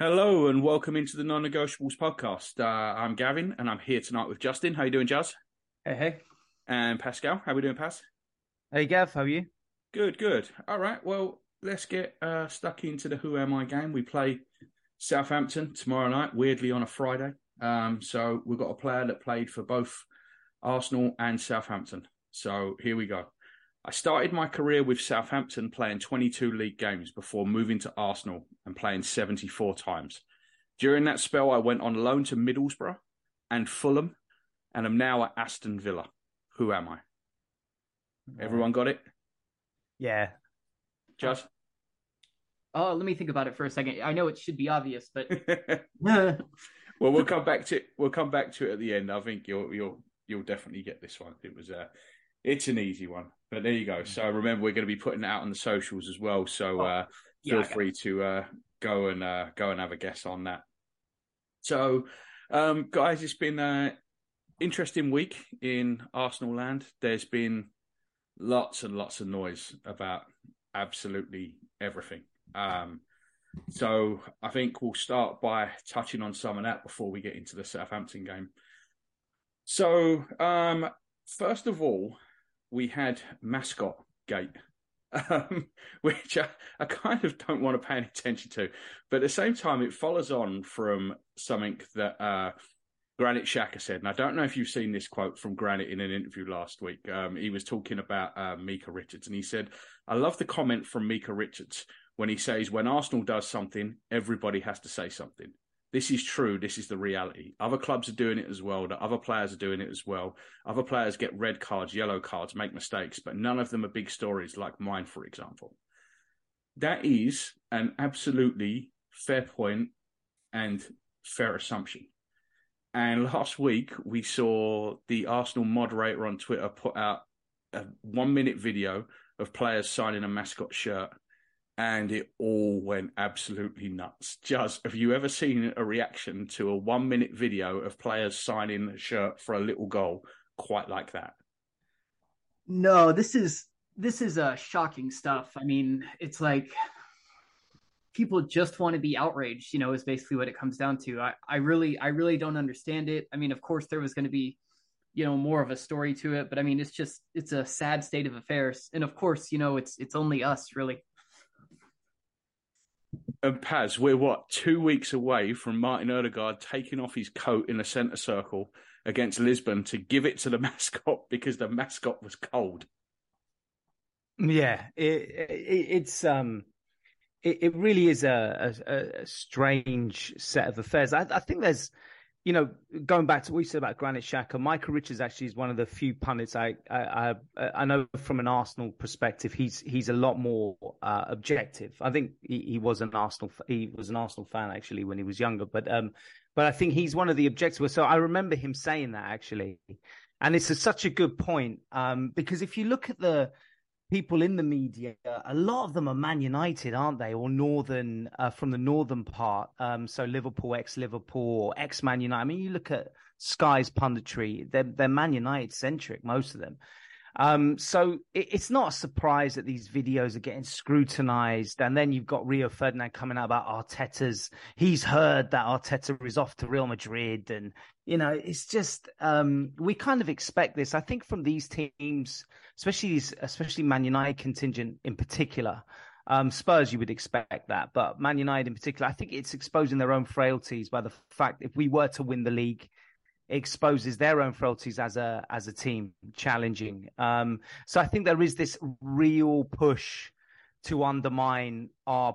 Hello and welcome into the Non-Negotiables podcast. I'm Gavin and I'm here tonight with Justin. How you doing, Jazz? Hey, hey. And Pascal. How we doing, Pas? Hey, Gav. How are you? Good, good. All right, well, let's get stuck into the Who Am I game. We play Southampton tomorrow night, weirdly on a Friday. So we've got a player that played for both Arsenal and Southampton. So here we go. I started my career with Southampton playing 22 league games before moving to Arsenal and playing 74 times. During that spell, I went on loan to Middlesbrough and Fulham, and I'm now at Aston Villa. Who am I? Everyone got it? Yeah. Josh? Oh, let me think about it for a second. I know it should be obvious, but well, we'll come back to it at the end. I think you'll definitely get this one. It was it's an easy one. But there you go. So remember, we're going to be putting it out on the socials as well. So feel free to go and have a guess on that. So guys, it's been an interesting week in Arsenal land. There's been lots and lots of noise about absolutely everything. So I think we'll start by touching on some of that before we get into the Southampton game. So first of all, we had mascot gate, which I kind of don't want to pay any attention to. But at the same time, it follows on from something that Granit Xhaka said. And I don't know if you've seen this quote from Granit in an interview last week. He was talking about Mika Richards. And he said, I love the comment from Mika Richards when he says, when Arsenal does something, everybody has to say something. This is true. This is the reality. Other clubs are doing it as well. The other players are doing it as well. Other players get red cards, yellow cards, make mistakes, but none of them are big stories like mine, for example. That is an absolutely fair point and fair assumption. And last week, we saw the Arsenal moderator on Twitter put out a 1-minute video of players signing a mascot shirt. And it all went absolutely nuts. Just, have you ever seen a reaction to a 1-minute video of players signing a shirt for a little goal quite like that? No, this is shocking stuff. I mean, it's like people just want to be outraged, you know, is basically what it comes down to. I really don't understand it. I mean, of course, there was going to be, you know, more of a story to it. But I mean, it's a sad state of affairs. And of course, you know, it's only us, really. And Paz, we're 2 weeks away from Martin Odegaard taking off his coat in the centre circle against Lisbon to give it to the mascot because the mascot was cold. Yeah, it's really is a strange set of affairs. I think there's, you know, going back to what you said about Granit Xhaka, Michael Richards actually is one of the few pundits I know from an Arsenal perspective. He's a lot more objective. I think he was an Arsenal fan actually when he was younger, but I think he's one of the objective. So I remember him saying that actually, and it's such a good point because if you look at the people in the media, a lot of them are Man United, aren't they? Or northern, from the northern part. So Liverpool, ex-Liverpool, ex-Man United. I mean, you look at Sky's punditry, they're Man United-centric, most of them. So it's not a surprise that these videos are getting scrutinized. And then you've got Rio Ferdinand coming out about Arteta's. He's heard that Arteta is off to Real Madrid. And, you know, it's just we kind of expect this, I think, from these teams, especially Man United contingent in particular. Spurs, you would expect that. But Man United in particular, I think it's exposing their own frailties by the fact if we were to win the league, exposes their own frailties as a team, challenging. So I think there is this real push to undermine our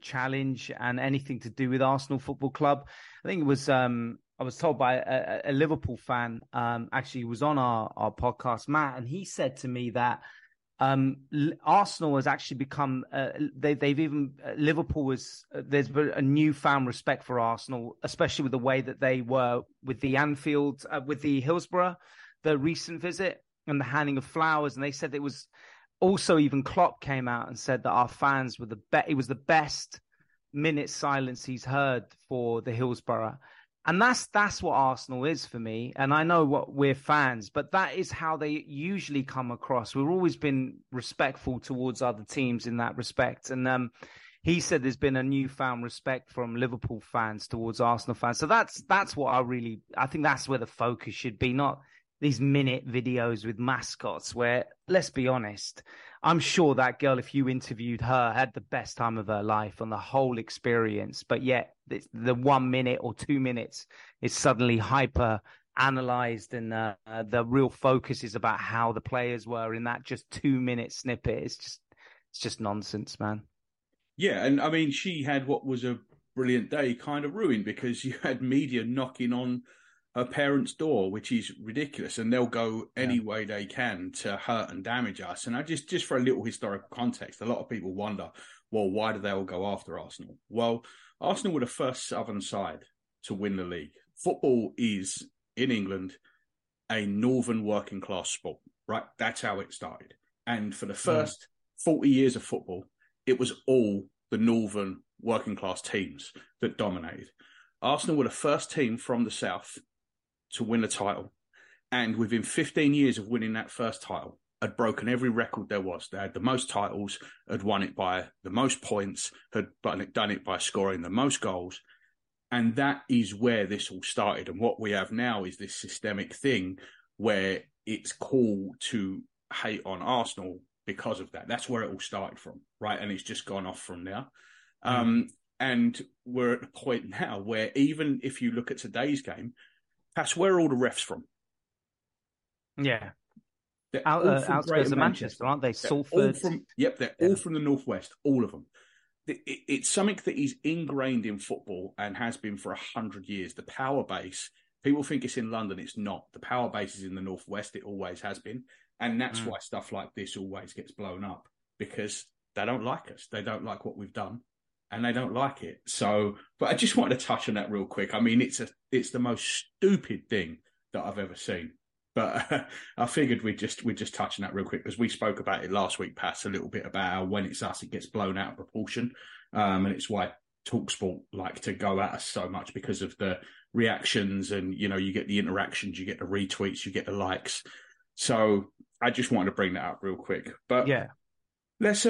challenge and anything to do with Arsenal Football Club. I think it was I was told by a Liverpool fan, actually was on our podcast, Matt, and he said to me that Arsenal has actually become Liverpool was there's a newfound respect for Arsenal, especially with the way that they were with the Anfield, with the Hillsborough, the recent visit and the handing of flowers. And they said it was also, even Klopp came out and said that our fans were it was the best minute silence he's heard for the Hillsborough. And that's what Arsenal is for me. And I know what we're fans, but that is how they usually come across. We've always been respectful towards other teams in that respect. And he said there's been a newfound respect from Liverpool fans towards Arsenal fans. So that's what I think that's where the focus should be, not these minute videos with mascots where, let's be honest, I'm sure that girl, if you interviewed her, had the best time of her life on the whole experience. But yet the 1 minute or 2 minutes is suddenly hyper analyzed. And the real focus is about how the players were in that just 2 minute snippet. It's just nonsense, man. Yeah. And I mean, she had what was a brilliant day kind of ruined because you had media knocking on her parents' door, which is ridiculous, and they'll go any way they can to hurt and damage us. And I just for a little historical context, a lot of people wonder, well, why do they all go after Arsenal? Well, Arsenal were the first southern side to win the league. Football is, in England, a northern working class sport, right? That's how it started. And for the first 40 years of football, it was all the northern working class teams that dominated. Arsenal were the first team from the south to win a title. And within 15 years of winning that first title, had broken every record there was. They had the most titles, had won it by the most points, had done it by scoring the most goals. And that is where this all started. And what we have now is this systemic thing where it's cool to hate on Arsenal because of that. That's where it all started from, right? And it's just gone off from there. And we're at the point now where even if you look at today's game, Pass, where are all the refs from? Yeah. Outskirts of Manchester, aren't they? Salford. All from the northwest, all of them. It's something that is ingrained in football and has been for 100 years. The power base, people think it's in London, it's not. The power base is in the northwest, it always has been. And that's why stuff like this always gets blown up, because they don't like us. They don't like what we've done. And they don't like it. So, but I just wanted to touch on that real quick. I mean, it's the most stupid thing that I've ever seen. But I figured we'd just touch on that real quick because we spoke about it last week, Pat, a little bit about how when it's us, it gets blown out of proportion. And it's why TalkSport like to go at us so much because of the reactions and, you know, you get the interactions, you get the retweets, you get the likes. So I just wanted to bring that up real quick. But yeah. Let's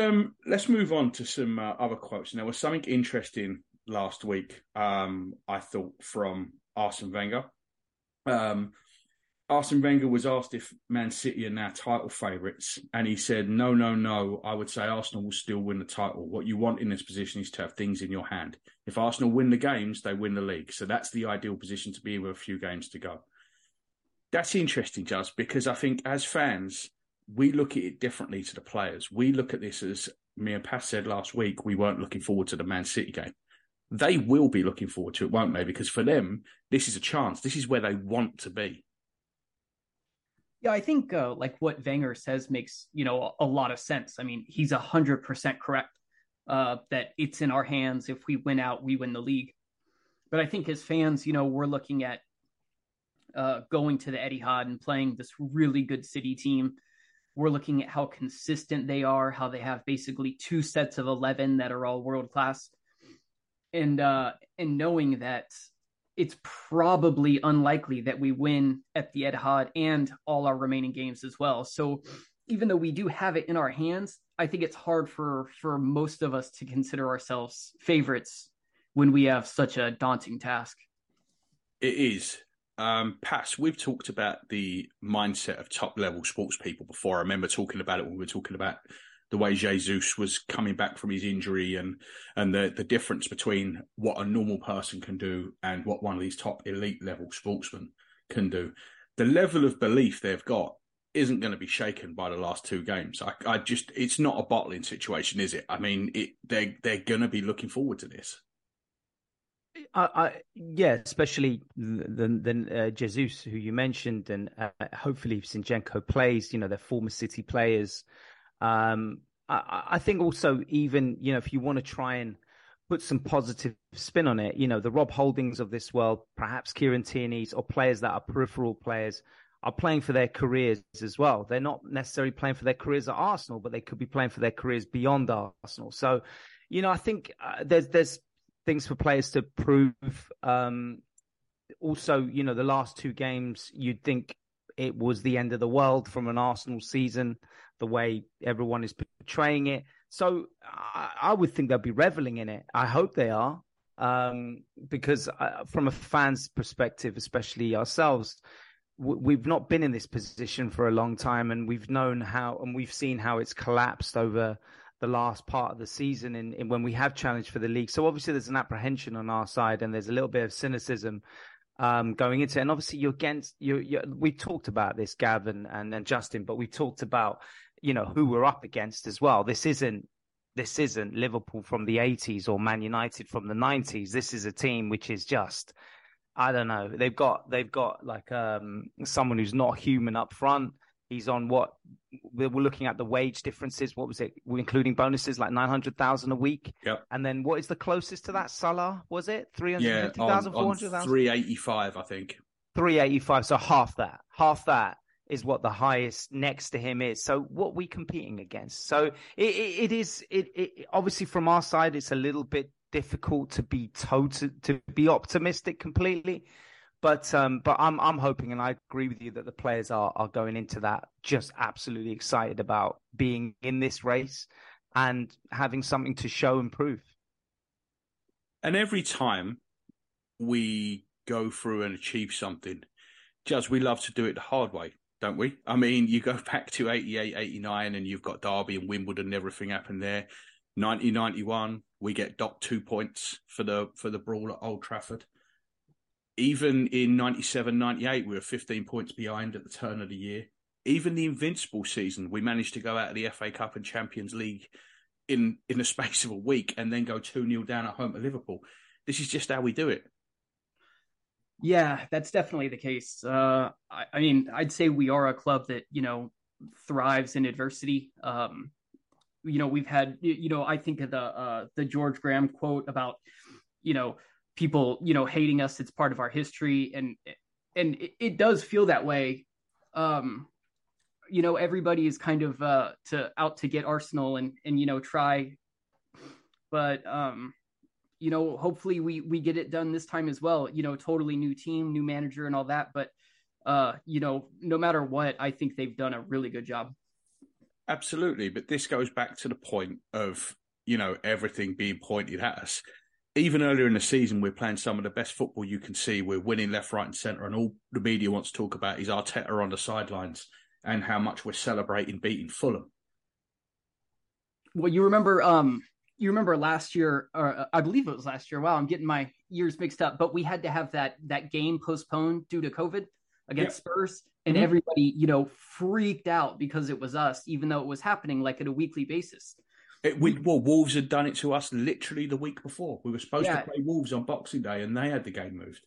move on to some other quotes. And there was something interesting last week, I thought, from Arsene Wenger. Arsene Wenger was asked if Man City are now title favourites. And he said, no, I would say Arsenal will still win the title. What you want in this position is to have things in your hand. If Arsenal win the games, they win the league. So that's the ideal position to be in with a few games to go. That's interesting, Jazz, because I think as fans, we look at it differently to the players. We look at this as, me and Pat said last week, we weren't looking forward to the Man City game. They will be looking forward to it, won't they? Because for them, this is a chance. This is where they want to be. Yeah, I think like what Wenger says makes, you know, a lot of sense. I mean, he's 100% correct that it's in our hands. If we win out, we win the league. But I think as fans, you know, we're looking at going to the Etihad and playing this really good City team. We're looking at how consistent they are, how they have basically two sets of 11 that are all world-class. And knowing that it's probably unlikely that we win at the Etihad and all our remaining games as well. So even though we do have it in our hands, I think it's hard for most of us to consider ourselves favorites when we have such a daunting task. It is. Pass, we've talked about the mindset of top-level sports people before. I remember talking about it when we were talking about the way Jesus was coming back from his injury and the difference between what a normal person can do and what one of these top elite-level sportsmen can do. The level of belief they've got isn't going to be shaken by the last two games. I just, it's not a bottling situation, is it? I mean, they're going to be looking forward to this. Especially the Jesus, who you mentioned, and hopefully if Zinchenko plays, you know, they're former City players. I think also, even, you know, if you want to try and put some positive spin on it, you know, the Rob Holdings of this world, perhaps Kieran Tierney's, or players that are peripheral players, are playing for their careers as well. They're not necessarily playing for their careers at Arsenal, but they could be playing for their careers beyond Arsenal. So, you know, I think there's things for players to prove. Also, you know, the last two games, you'd think it was the end of the world from an Arsenal season, the way everyone is portraying it. So I would think they'll be reveling in it. I hope they are, because from a fan's perspective, especially ourselves, we've not been in this position for a long time, and we've known how, and we've seen how it's collapsed over the last part of the season in when we have challenged for the league. So obviously there's an apprehension on our side, and there's a little bit of cynicism going into it. And obviously we talked about this, Gav and Justin, but we talked about, you know, who we're up against as well. This isn't Liverpool from the 80s or Man United from the 90s. This is a team which is just, I don't know. They've got like someone who's not human up front. He's on what we're looking at, the wage differences. What was it? We're including bonuses, like 900,000 a week. Yep. And then what is the closest to that? Salah, was it 350,000, 400,000? 385, I think. 385. So half that is what the highest next to him is. So what we're competing against. So it is obviously from our side, it's a little bit difficult to be to be optimistic completely, but I'm hoping, and I agree with you, that the players are going into that just absolutely excited about being in this race and having something to show and prove. And every time we go through and achieve something, just, we love to do it the hard way, don't we? I mean, you go back to 88, 89, and you've got Derby and Wimbledon and everything happened there. 1991, we get docked 2 points for the brawl at Old Trafford. Even in 97, 98, we were 15 points behind at the turn of the year. Even the Invincible season, we managed to go out of the FA Cup and Champions League in the space of a week, and then go 2-0 down at home to Liverpool. This is just how we do it. Yeah, that's definitely the case. I mean, I'd say we are a club that, you know, thrives in adversity. You know, we've had, you know, I think of the George Graham quote about, you know, people, you know, hating us. It's part of our history. And it does feel that way. You know, everybody is kind of out to get Arsenal and, you know, try. But, you know, hopefully we get it done this time as well. You know, totally new team, new manager and all that. But, you know, no matter what, I think they've done a really good job. Absolutely. But this goes back to the point of, you know, everything being pointed at us. Even earlier in the season, we're playing some of the best football you can see. We're winning left, right and centre. And all the media wants to talk about is Arteta on the sidelines and how much we're celebrating beating Fulham. Well, you remember last year, or I believe it was last year. Wow, I'm getting my years mixed up. But we had to have that game postponed due to COVID against Spurs. And everybody, you know, freaked out because it was us, even though it was happening like at a weekly basis. Wolves had done it to us literally the week before. We were supposed to play Wolves on Boxing Day, and they had the game moved.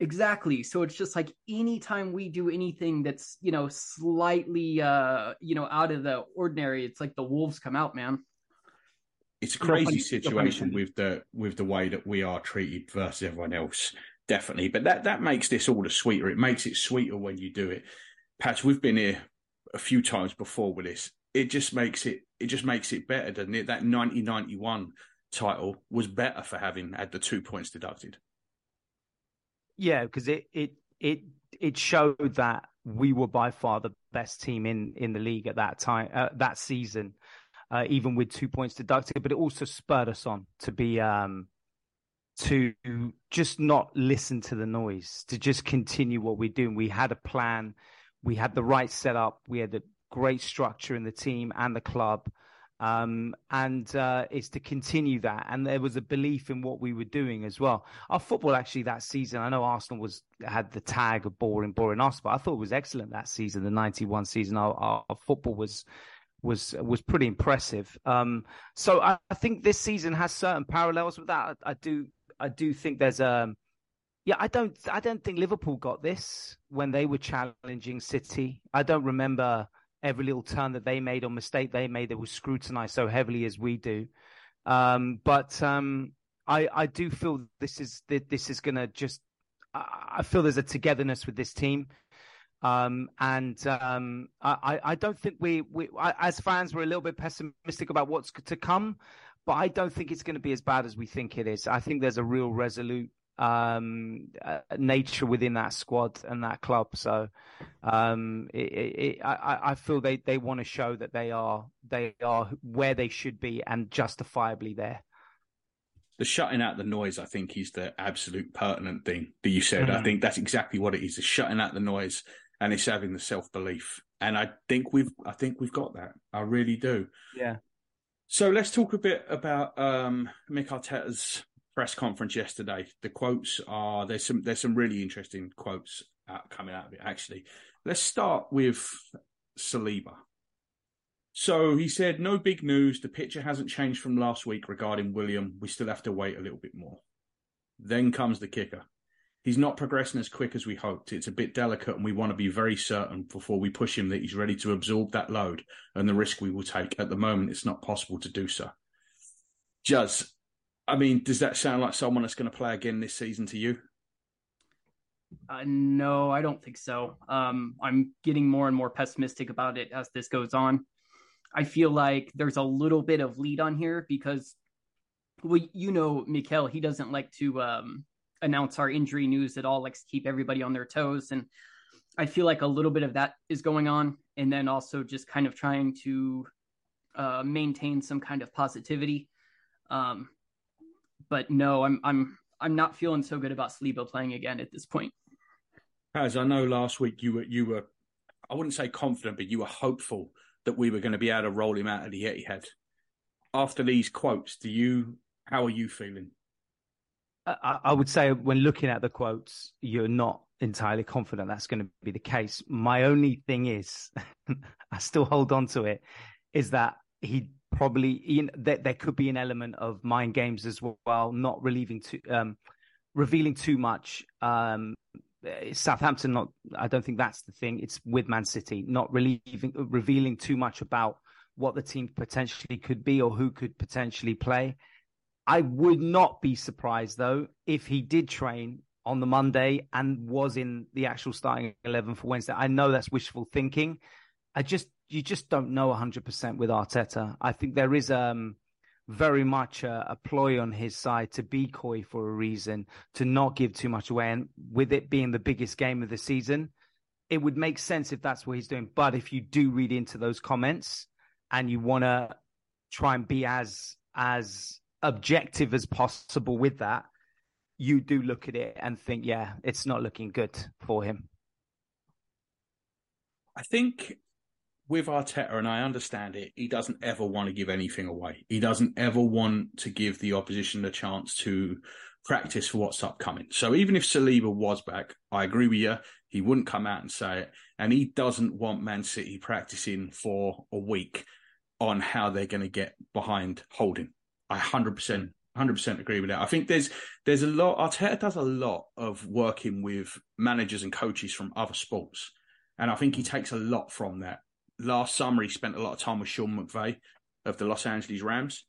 Exactly. So it's just like anytime we do anything that's, you know, slightly, you know, out of the ordinary, it's like the wolves come out, man. It's a crazy situation with the way that we are treated versus everyone else. Definitely. But that makes this all the sweeter. It makes it sweeter when you do it. Patch, we've been here a few times before with this. It just makes it better, doesn't it? That 1991 title was better for having had the 2 points deducted. Yeah, because it showed that we were by far the best team in the league at that time, that season, even with 2 points deducted. But it also spurred us on to be to just not listen to the noise, to just continue what we're doing. We had a plan. We had the right setup. We had a great structure in the team and the club. And it's to continue that. And there was a belief in what we were doing as well. Our football, actually, that season, I know Arsenal had the tag of boring Arsenal, but I thought it was excellent that season, the 91 season. Our football was pretty impressive. So I think this season has certain parallels with that. I do think there's I don't think Liverpool got this when they were challenging City. I don't remember every little turn that they made or mistake they made, they were scrutinized so heavily as we do. I do feel this is going to just, I feel there's a togetherness with this team. I don't think we as fans, we're a little bit pessimistic about what's to come, but I don't think it's going to be as bad as we think it is. I think there's a real resolute nature within that squad and that club. So I feel they want to show that they are where they should be and justifiably there. The shutting out the noise, I think, is the absolute pertinent thing that you said. Mm-hmm. I think that's exactly what it is. It's shutting out the noise and it's having the self-belief. And I think we've got that. I really do. Yeah. So let's talk a bit about Mick Arteta's press conference yesterday. The quotes are, there's some really interesting quotes coming out of it, actually. Let's start with Saliba. So he said, no big news. The picture hasn't changed from last week regarding William. We still have to wait a little bit more. Then comes the kicker. He's not progressing as quick as we hoped. It's a bit delicate and we want to be very certain before we push him that he's ready to absorb that load and the risk we will take. At the moment, it's not possible to do so. Juz, I mean, does that sound like someone that's going to play again this season to you? No, I don't think so. I'm getting more and more pessimistic about it as this goes on. I feel like there's a little bit of lead on here because, well, you know, Mikel, he doesn't like to announce our injury news at all, likes to keep everybody on their toes. And I feel like a little bit of that is going on. And then also just kind of trying to maintain some kind of positivity. But no, I'm not feeling so good about Saliba playing again at this point. As I know last week, you were, I wouldn't say confident, but you were hopeful that we were going to be able to roll him out of the Etihad. After these quotes, how are you feeling? I would say when looking at the quotes, you're not entirely confident that's going to be the case. My only thing is, I still hold on to it, is that he probably, you know, there could be an element of mind games as well, not revealing too much. Southampton, I don't think that's the thing. It's with Man City, not revealing too much about what the team potentially could be or who could potentially play. I would not be surprised, though, if he did train on the Monday and was in the actual starting 11 for Wednesday. I know that's wishful thinking. You just don't know 100% with Arteta. I think there is very much a ploy on his side to be coy for a reason, to not give too much away. And with it being the biggest game of the season, it would make sense if that's what he's doing. But if you do read into those comments and you want to try and be as objective as possible with that, you do look at it and think, yeah, it's not looking good for him. I think with Arteta, and I understand it, he doesn't ever want to give anything away. He doesn't ever want to give the opposition a chance to practice for what's upcoming. So even if Saliba was back, I agree with you, he wouldn't come out and say it. And he doesn't want Man City practicing for a week on how they're going to get behind Holding. I 100% agree with that. I think there's a lot, Arteta does a lot of working with managers and coaches from other sports. And I think he takes a lot from that. Last summer, he spent a lot of time with Sean McVay of the Los Angeles Rams.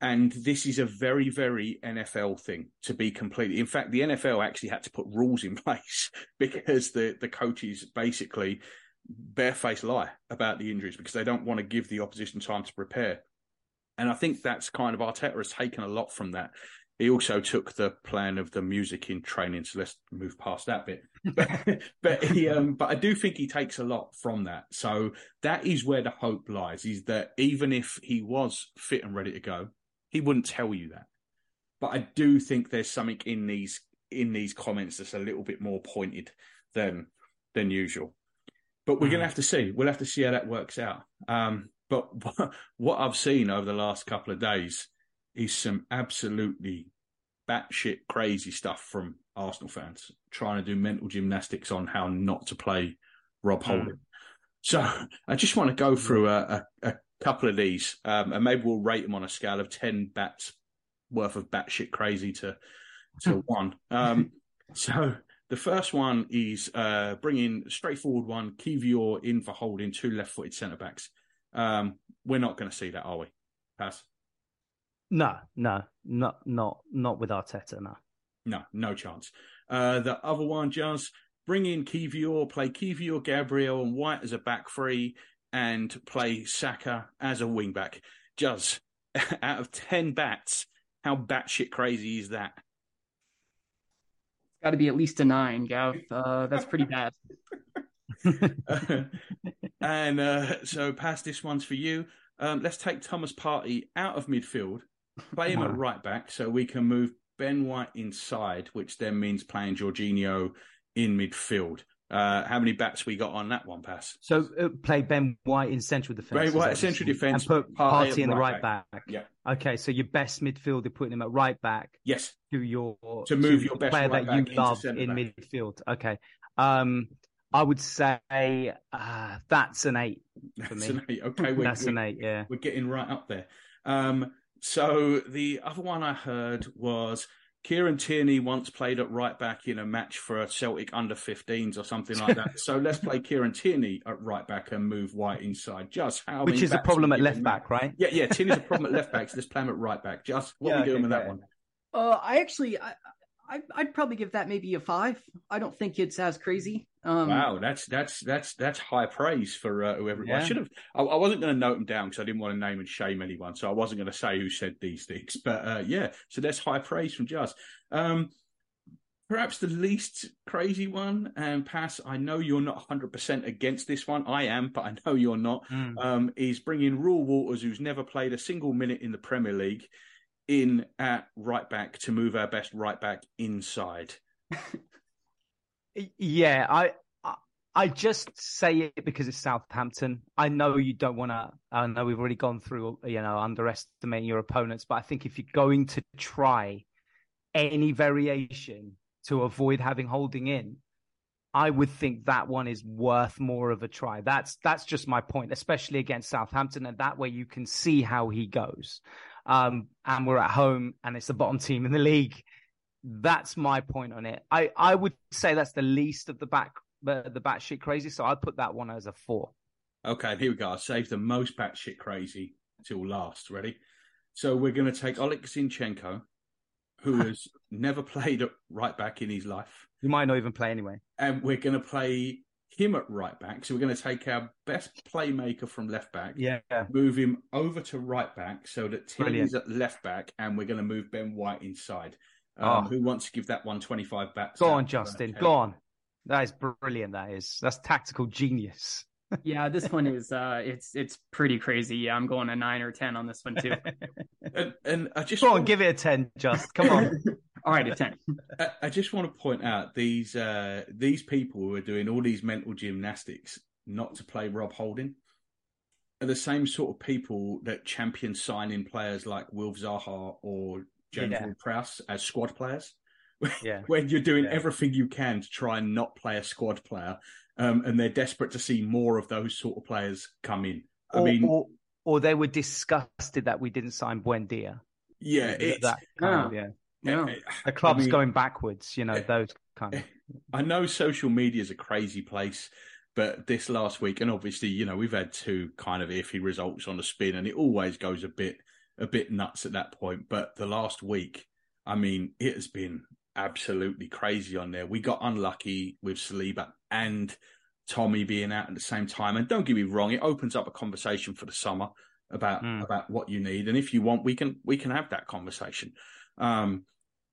And this is a very, very NFL thing to be completely. In fact, the NFL actually had to put rules in place because the coaches basically barefaced lie about the injuries because they don't want to give the opposition time to prepare. And I think that's kind of Arteta has taken a lot from that. He also took the plan of the music in training, so let's move past that bit. But I do think he takes a lot from that. So that is where the hope lies, is that even if he was fit and ready to go, he wouldn't tell you that. But I do think there's something in these comments that's a little bit more pointed than usual. But we're going to have to see. We'll have to see how that works out. But what I've seen over the last couple of days is some absolutely batshit crazy stuff from Arsenal fans trying to do mental gymnastics on how not to play Rob Holding. So I just want to go through a couple of these, and maybe we'll rate them on a scale of 10 bats worth of batshit crazy to one. So The first one is bringing straightforward one, Kivior in for holding, two left-footed centre-backs. We're not going to see that, are we, Paz? No, not with Arteta, no. No chance. The other one, Jazz, bring in Kivior, play Kivior, Gabriel and White as a back three and play Saka as a wing-back. Jazz, out of 10 bats, how batshit crazy is that? Got to be at least a 9, Gav. That's pretty bad. And so, Paz, this one's for you. Let's take Thomas Partey out of midfield, play him at right back so we can move Ben White inside, which then means playing Jorginho in midfield. How many bats we got on that one, Paz? So, play Ben White in central defence. Ben White central defence. And put Partey in the right back. Yeah. Okay, so your best midfielder, putting him at right back. Yes. To move your best player right that you love in midfield. Okay. I would say that's an 8 for me. That's an 8. Okay, that's an 8, yeah. We're getting right up there. So the other one I heard was Kieran Tierney once played at right back in a match for a Celtic under-15s or something like that. So let's play Kieran Tierney at right back and move White inside. Just how? Which is a problem at left back, right? Yeah. Tierney's a problem at left back. So let's play him at right back. Just what are we doing with that one? I'd probably give that maybe a 5. I don't think it's as crazy. Wow, that's high praise for whoever. Yeah. I wasn't going to note them down because I didn't want to name and shame anyone, so I wasn't going to say who said these things. But so that's high praise from Jazz. Perhaps the least crazy one, and Pass, I know you're not 100% against this one. I am, but I know you're not. Is bringing Reuell Walters, who's never played a single minute in the Premier League, in at right back to move our best right back inside. Yeah, I just say it because it's Southampton. I know you don't want to. I know we've already gone through, underestimating your opponents. But I think if you're going to try any variation to avoid having holding in, I would think that one is worth more of a try. That's just my point, especially against Southampton, and that way you can see how he goes. And we're at home and it's the bottom team in the league. That's my point on it. I would say that's the least of the batshit crazy. So I'd put that one as a 4. Okay, here we go. I saved the most batshit crazy till last. Ready? So we're going to take Oleg Zinchenko, who has never played at right back in his life. He might not even play anyway. And we're going to play him at right back. So we're going to take our best playmaker from left back, move him over to right back so that Tierney's at left back, and we're going to move Ben White inside. Who wants to give that 125 back? Go on, Justin. Go on. That is brilliant. That's tactical genius. Yeah, this one is it's pretty crazy. Yeah, I'm going a 9 or 10 on this one too. And I just go on, give it a 10, Just. Come on. All right, a 10. I just want to point out these people who are doing all these mental gymnastics not to play Rob Holding are the same sort of people that champion signing players like Wilf Zaha or James Ward-Prowse as squad players. When you're doing everything you can to try and not play a squad player, and they're desperate to see more of those sort of players come in. Or they were disgusted that we didn't sign Buendia. Yeah, the club's going backwards. Those kind of. I know social media is a crazy place, but this last week, and obviously, we've had two kind of iffy results on the spin, and it always goes a bit nuts at that point. But the last week, it has been absolutely crazy on there. We got unlucky with Saliba and Tommy being out at the same time. And don't get me wrong, it opens up a conversation for the summer about what you need. And if you want, we can have that conversation. But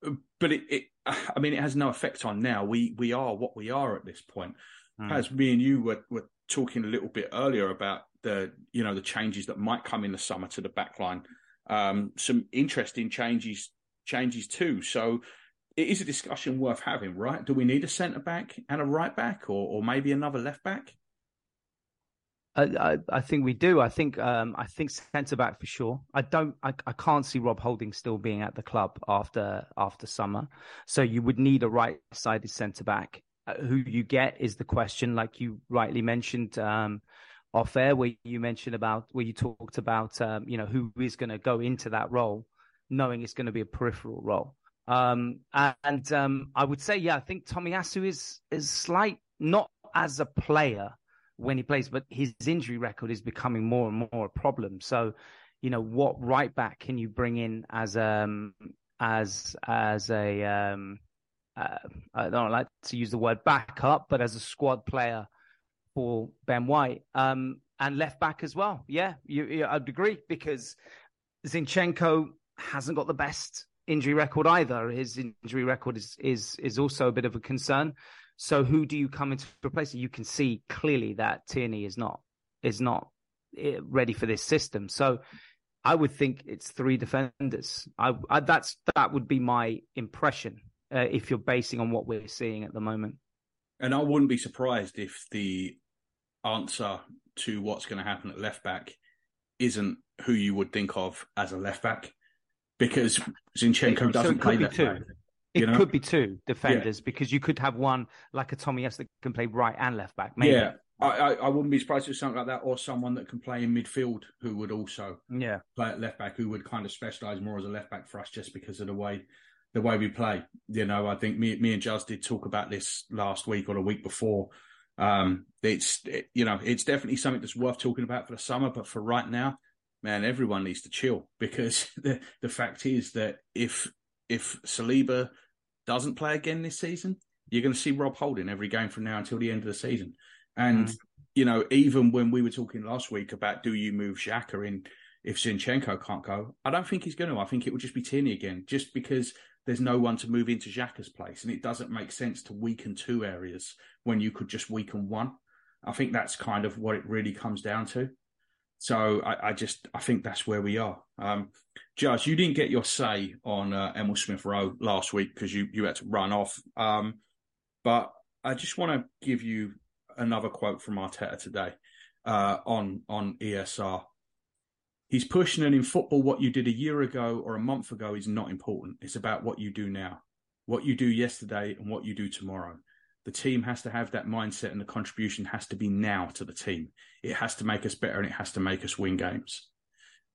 it has no effect on now. We are what we are at this point. As me and you were talking a little bit earlier about the changes that might come in the summer to the backline. Some interesting changes too. So it is a discussion worth having, right? Do we need a centre back and a right back, or maybe another left back? I think we do. I think centre back for sure. I can't see Rob Holding still being at the club after summer. So you would need a right-sided centre back. Who you get is the question, like you rightly mentioned off air, where you talked about who is going to go into that role, knowing it's going to be a peripheral role. I would say, I think Tomiyasu is slight, not as a player when he plays, but his injury record is becoming more and more a problem. So, you know, what right back can you bring in as a I don't like to use the word backup, but as a squad player for Ben White, and left back as well. Yeah, I'd agree, because Zinchenko hasn't got the best injury record either. His injury record is also a bit of a concern. So who do you come in to replace it? You can see clearly that Tierney is not ready for this system. So I would think it's three defenders. That would be my impression if you're basing on what we're seeing at the moment. And I wouldn't be surprised if the answer to what's going to happen at left back isn't who you would think of as a left back, because Zinchenko doesn't play left back. It could be two defenders, because you could have one like a Tomiyasu that can play right and left back. Maybe. Yeah, I wouldn't be surprised if something like that, or someone that can play in midfield who would also play at left back, who would kind of specialise more as a left back for us, just because of the way we play. You know, I think me and Jazz did talk about this last week or the week before. It's definitely something that's worth talking about for the summer, but for right now, man, everyone needs to chill, because the fact is that if Saliba doesn't play again this season, you're going to see Rob Holding every game from now until the end of the season. And, you know, even when we were talking last week about, do you move Xhaka in if Zinchenko can't go, I don't think he's going to. I think it would just be Tierney again, just because there's no one to move into Xhaka's place. And it doesn't make sense to weaken two areas when you could just weaken one. I think that's kind of what it really comes down to. So I think that's where we are. Judge, you didn't get your say on Emile Smith Rowe last week because you had to run off. But I just want to give you another quote from Arteta today on ESR. He's pushing, and in football, what you did a year ago or a month ago is not important. It's about what you do now, what you do yesterday and what you do tomorrow. The team has to have that mindset, and the contribution has to be now to the team. It has to make us better, and it has to make us win games.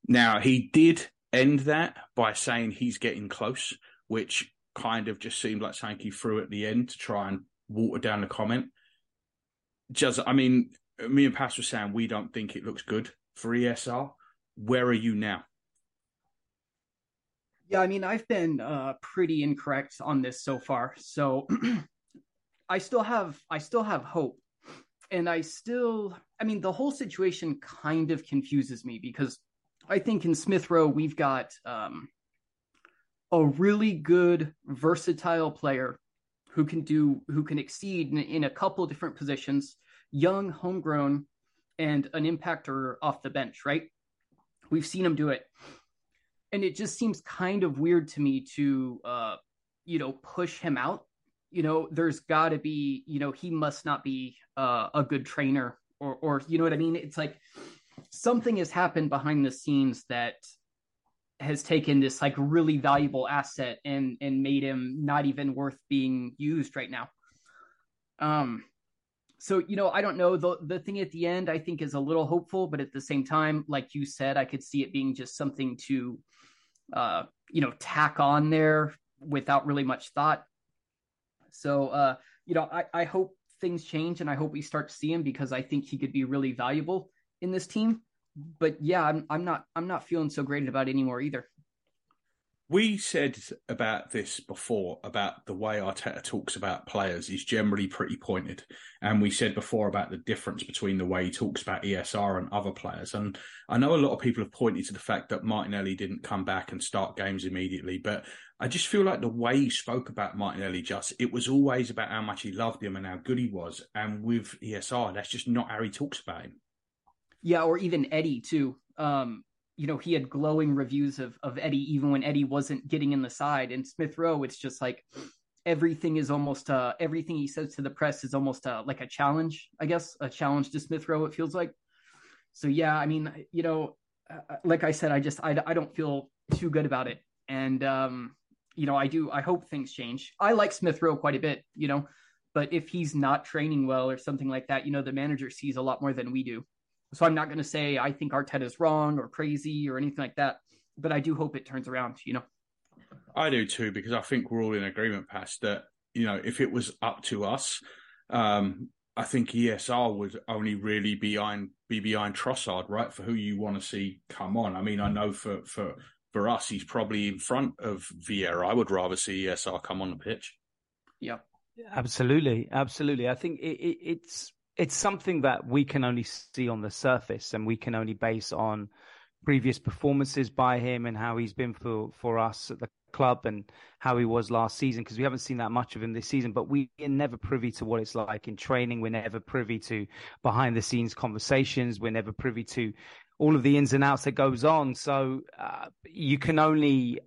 Now, he did end that by saying he's getting close, which kind of just seemed like something he threw at the end to try and water down the comment. Just, I mean, me and Pass were saying we don't think it looks good for ESR. Where are you now? Yeah, I mean, I've been pretty incorrect on this so far. So... I still have hope, and the whole situation kind of confuses me, because I think in Smith Rowe, we've got a really good, versatile player who can exceed in a couple different positions, young, homegrown, and an impactor off the bench, right? We've seen him do it. And it just seems kind of weird to me to, push him out. You know, there's got to be, he must not be a good trainer or, you know what I mean? It's like something has happened behind the scenes that has taken this like really valuable asset and made him not even worth being used right now. So, I don't know. The thing at the end, I think, is a little hopeful, but at the same time, like you said, I could see it being just something to, tack on there without really much thought. So, I hope things change, and I hope we start to see him, because I think he could be really valuable in this team. But yeah, I'm not feeling so great about it anymore either. We said about this before, about the way Arteta talks about players. He's generally pretty pointed. And we said before about the difference between the way he talks about ESR and other players. And I know a lot of people have pointed to the fact that Martinelli didn't come back and start games immediately. But I just feel like the way he spoke about Martinelli, it was always about how much he loved him and how good he was. And with ESR, that's just not how he talks about him. Yeah, or even Eddie too. He had glowing reviews of Eddie, even when Eddie wasn't getting in the side. And Smith Rowe, it's just like everything is almost everything he says to the press is almost like a challenge, I guess, a challenge to Smith Rowe, it feels like. So, yeah, I mean, like I said, I don't feel too good about it. And, I hope things change. I like Smith Rowe quite a bit, but if he's not training well or something like that, the manager sees a lot more than we do. So I'm not going to say I think Arteta's wrong or crazy or anything like that, but I do hope it turns around. I do too, because I think we're all in agreement, Pass, that, you know, if it was up to us, I think ESR would only really be behind Trossard, right, for who you want to see come on. I mean, I know for us, he's probably in front of Vieira. I would rather see ESR come on the pitch. Yeah, absolutely. Absolutely. I think it's something that we can only see on the surface, and we can only base on previous performances by him and how he's been for us at the club and how he was last season, because we haven't seen that much of him this season. But we're never privy to what it's like in training. We're never privy to behind the scenes conversations. We're never privy to all of the ins and outs that goes on. So you can only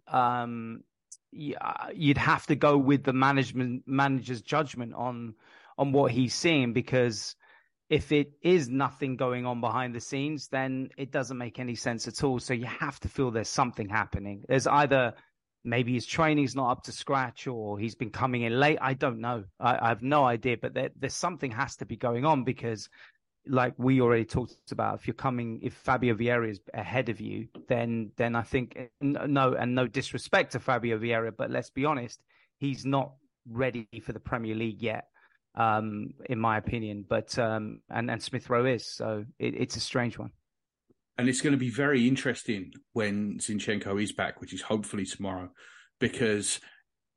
you'd have to go with the manager's judgment on what he's seeing, because if it is nothing going on behind the scenes, then it doesn't make any sense at all. So you have to feel there's something happening. There's either maybe his training's not up to scratch, or he's been coming in late. I don't know. I have no idea, but there's something has to be going on, because like we already talked about, if Fabio Vieira is ahead of you, then I think, no disrespect to Fabio Vieira, but let's be honest, he's not ready for the Premier League yet. In my opinion, but and Smith Rowe is, so it's a strange one. And it's going to be very interesting when Zinchenko is back, which is hopefully tomorrow, because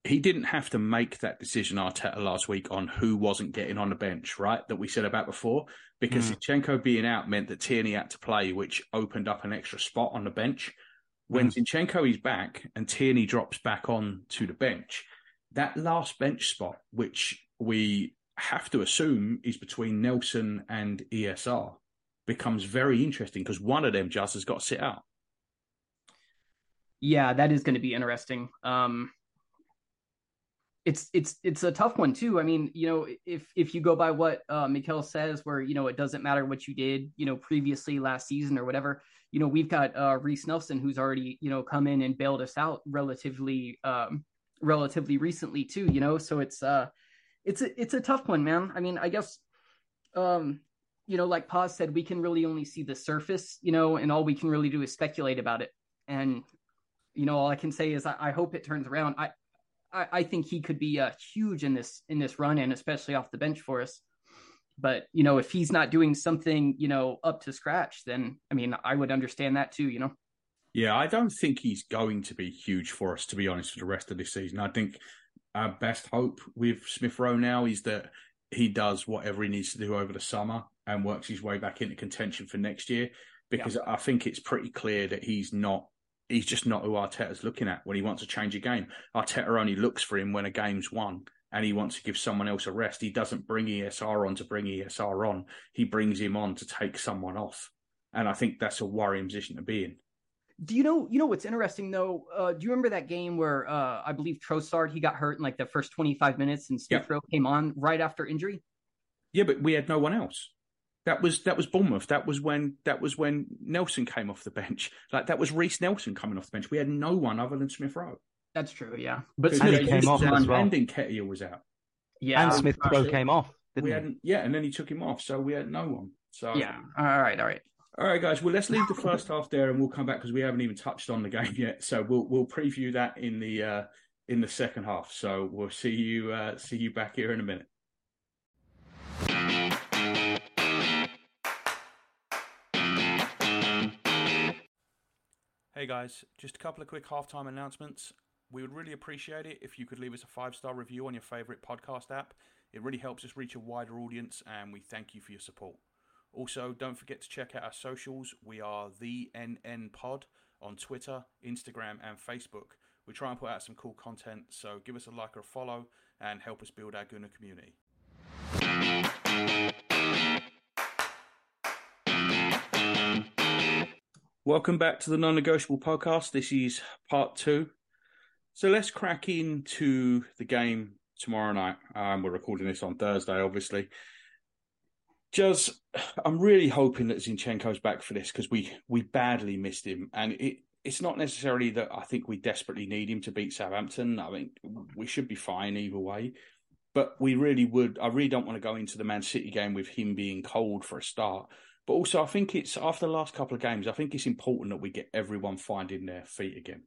he didn't have to make that decision, Arteta, last week on who wasn't getting on the bench, right, that we said about before, because Zinchenko being out meant that Tierney had to play, which opened up an extra spot on the bench. When Zinchenko is back and Tierney drops back on to the bench, that last bench spot, which we have to assume is between Nelson and ESR, becomes very interesting, because one of them just has got to sit out. Yeah, that is going to be interesting. It's a tough one too. I mean, you know, if you go by what Mikel says, where, you know, it doesn't matter what you did, you know, previously last season or whatever, you know, we've got Reese Nelson, who's already, you know, come in and bailed us out relatively recently too, you know, so it's a tough one, man. I mean, I guess, you know, like Paz said, we can really only see the surface, you know, and all we can really do is speculate about it. And, you know, all I can say is I hope it turns around. I think he could be huge in this run, and especially off the bench for us. But, you know, if he's not doing something, you know, up to scratch, then, I mean, I would understand that too, you know? Yeah, I don't think he's going to be huge for us, to be honest, for the rest of this season. I think our best hope with Smith Rowe now is that he does whatever he needs to do over the summer and works his way back into contention for next year, because I think it's pretty clear that he's just not who Arteta's looking at when he wants to change a game. Arteta only looks for him when a game's won and he wants to give someone else a rest. He doesn't bring ESR on to bring ESR on. He brings him on to take someone off. And I think that's a worrying position to be in. Do you know what's interesting though? Do you remember that game where I believe Trossard, he got hurt in like the first 25 minutes, and Smith Rowe came on right after injury? Yeah, but we had no one else. That was Bournemouth. That was when Nelson came off the bench. Like, that was Reece Nelson coming off the bench. We had no one other than Smith Rowe. That's true. Yeah, but Smith came off as well. And Nketiah was out. Yeah, and Smith Rowe came off. And then he took him off. So we had no one. So yeah. All right. All right, guys. Well, let's leave the first half there, and we'll come back because we haven't even touched on the game yet. So we'll preview that in the second half. So we'll see you back here in a minute. Hey guys, just a couple of quick halftime announcements. We would really appreciate it if you could leave us a 5-star review on your favourite podcast app. It really helps us reach a wider audience, and we thank you for your support. Also, don't forget to check out our socials. We are the NN Pod on Twitter, Instagram, and Facebook. We try and put out some cool content, so give us a like or a follow and help us build our Gunner community. Welcome back to the Non-Negotiable Podcast. This is part 2. So let's crack into the game tomorrow night. We're recording this on Thursday, obviously. Just, I'm really hoping that Zinchenko's back for this, because we badly missed him. And it's not necessarily that I think we desperately need him to beat Southampton. I mean, we should be fine either way. But I really don't want to go into the Man City game with him being cold for a start. But also, I think it's, after the last couple of games, I think it's important that we get everyone finding their feet again.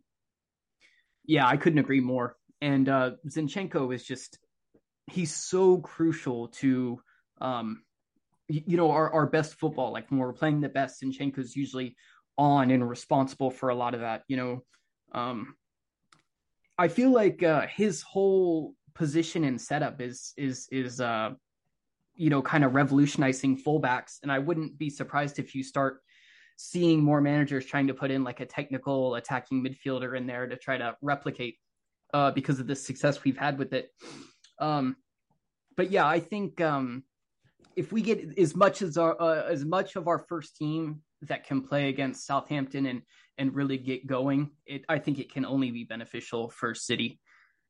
Yeah, I couldn't agree more. And Zinchenko is just, he's so crucial to, you know, our best football. Like when we're playing the best, Zinchenko's usually on and responsible for a lot of that, you know. I feel like his whole position and setup is you know, kind of revolutionizing fullbacks. And I wouldn't be surprised if you start seeing more managers trying to put in like a technical attacking midfielder in there to try to replicate because of the success we've had with it. But yeah, I think if we get as much of our first team that can play against Southampton and really get going, I think it can only be beneficial for City.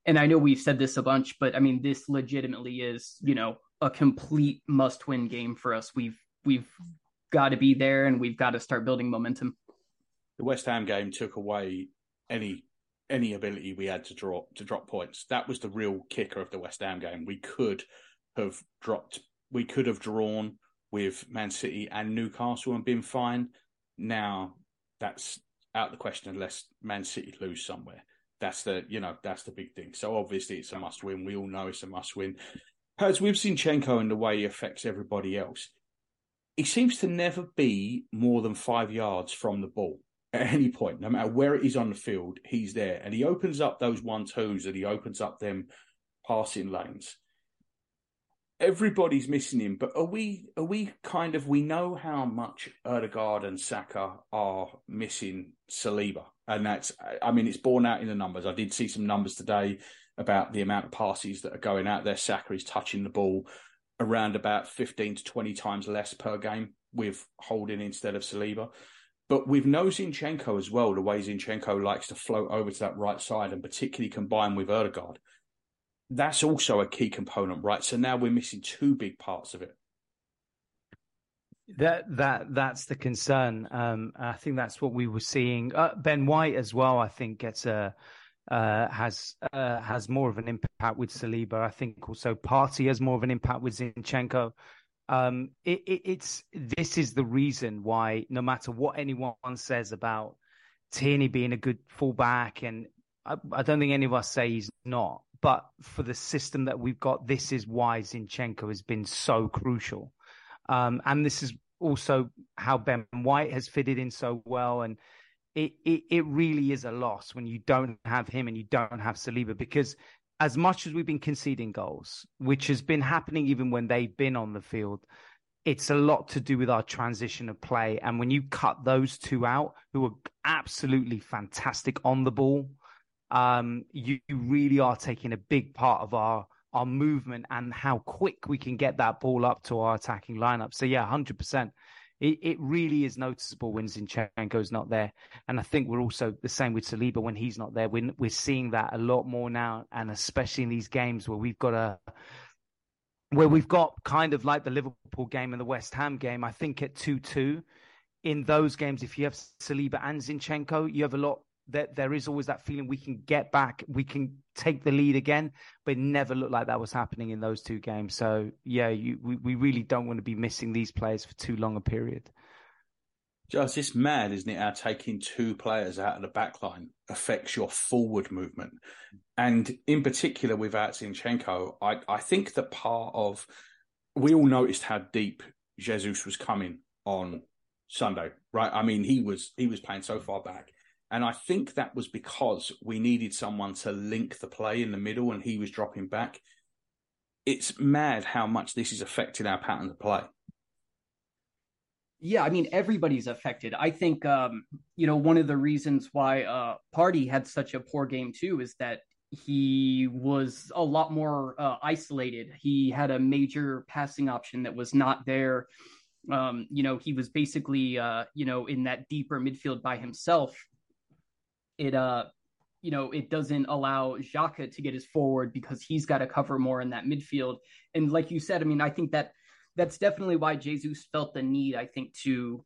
And I know we've said this a bunch, but I mean, this legitimately is, you know, a complete must-win game for us. We've got to be there, and we've got to start building momentum. The West Ham game took away any ability we had to drop points. That was the real kicker of the West Ham game. We could have drawn with Man City and Newcastle and been fine. Now that's out of the question unless Man City lose somewhere. That's the big thing. So obviously it's a must-win. We all know it's a must-win. As we've seen Zinchenko and the way he affects everybody else, he seems to never be more than 5 yards from the ball at any point. No matter where it is on the field, he's there. And he opens up those 1-2s and he opens up them passing lanes. Everybody's missing him, but are we kind of, we know how much Odegaard and Saka are missing Saliba. And that's, I mean, it's borne out in the numbers. I did see some numbers today about the amount of passes that are going out there. Saka is touching the ball around about 15 to 20 times less per game with holding instead of Saliba. But we've known Zinchenko as well, the way Zinchenko likes to float over to that right side and particularly combine with Odegaard. That's also a key component, right? So now we're missing two big parts of it. That's the concern. I think that's what we were seeing. Ben White as well, I think, has more of an impact with Saliba. I think also Partey has more of an impact with Zinchenko. This is the reason why, no matter what anyone says about Tierney being a good fullback, and I don't think any of us say he's not, but for the system that we've got, this is why Zinchenko has been so crucial. And this is also how Ben White has fitted in so well. And it really is a loss when you don't have him and you don't have Saliba, because as much as we've been conceding goals, which has been happening even when they've been on the field, it's a lot to do with our transition of play. And when you cut those two out, who are absolutely fantastic on the ball, you really are taking a big part of our movement and how quick we can get that ball up to our attacking lineup. So yeah, 100%. It really is noticeable when Zinchenko's not there. And I think we're also the same with Saliba when he's not there. We're seeing that a lot more now, and especially in these games where we've got kind of like the Liverpool game and the West Ham game. I think at 2-2 in those games, if you have Saliba and Zinchenko, you have a lot that there is always that feeling we can get back, we can take the lead again, but it never looked like that was happening in those two games. So yeah, we really don't want to be missing these players for too long a period. Just, it's mad, isn't it, how taking two players out of the back line affects your forward movement. And in particular, without Zinchenko, I think that part of, we all noticed how deep Jesus was coming on Sunday, right? I mean, he was playing so far back. And I think that was because we needed someone to link the play in the middle and he was dropping back. It's mad how much this is affecting our pattern of play. Yeah, I mean, everybody's affected. I think, you know, one of the reasons why Partey had such a poor game too is that he was a lot more isolated. He had a major passing option that was not there. You know, he was basically, you know, in that deeper midfield by himself. It, you know, it doesn't allow Xhaka to get his forward because he's got to cover more in that midfield. And like you said, I mean, I think that's definitely why Jesus felt the need, I think, to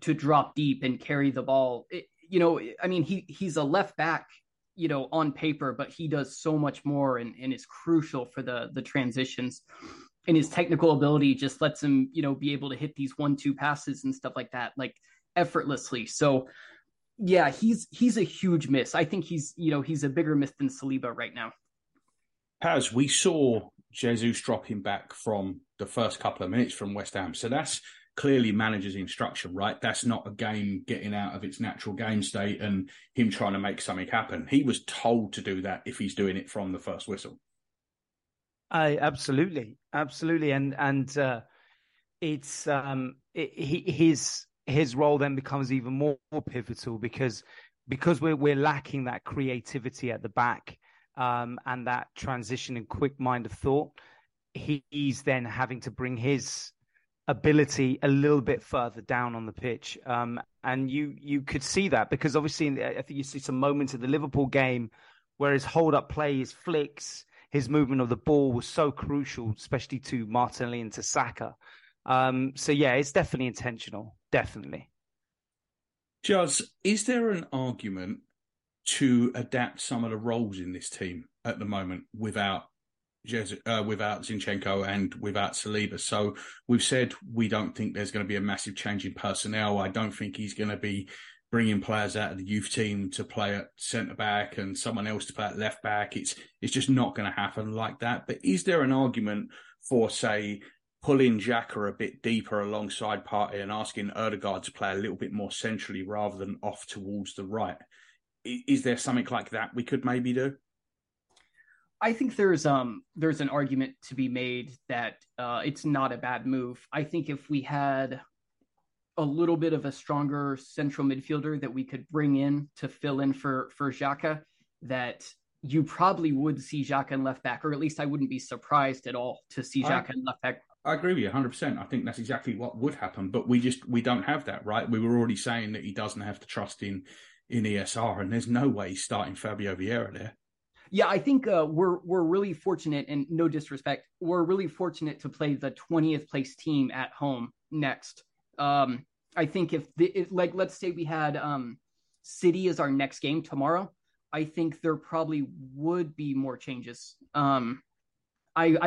drop deep and carry the ball. It, you know, I mean, he's a left back, you know, on paper, but he does so much more and is crucial for the transitions. And his technical ability just lets him, you know, be able to hit these 1-2 passes and stuff like that, like effortlessly. So yeah, he's a huge miss. I think he's a bigger miss than Saliba right now. Paz, we saw Jesus dropping back from the first couple of minutes from West Ham. So that's clearly manager's instruction, right? That's not a game getting out of its natural game state and him trying to make something happen. He was told to do that if he's doing it from the first whistle. Absolutely. And it's his role then becomes even more pivotal because we're lacking that creativity at the back. And that transition and quick mind of thought, he's then having to bring his ability a little bit further down on the pitch. And you could see that because obviously, I think you see some moments in the Liverpool game where his hold-up play, his flicks, his movement of the ball was so crucial, especially to Martinelli and to Saka. So, yeah, it's definitely intentional, definitely. Juz, is there an argument to adapt some of the roles in this team at the moment without Zinchenko and without Saliba? So we've said we don't think there's going to be a massive change in personnel. I don't think he's going to be bringing players out of the youth team to play at centre-back and someone else to play at left-back. It's just not going to happen like that. But is there an argument for, say, pulling Xhaka a bit deeper alongside Partey and asking Odegaard to play a little bit more centrally rather than off towards the right? Is there something like that we could maybe do? I think there's an argument to be made that it's not a bad move. I think if we had a little bit of a stronger central midfielder that we could bring in to fill in for Xhaka, that you probably would see Xhaka in left back, or at least I wouldn't be surprised at all to see Xhaka in left back. I agree with you 100%. I think that's exactly what would happen, but we don't have that, right? We were already saying that he doesn't have to trust in ESR, and there's no way he's starting Fabio Vieira there. Yeah, I think we're really fortunate, and no disrespect, we're really fortunate to play the 20th place team at home next. I think if let's say we had City as our next game tomorrow, I think there probably would be more changes. I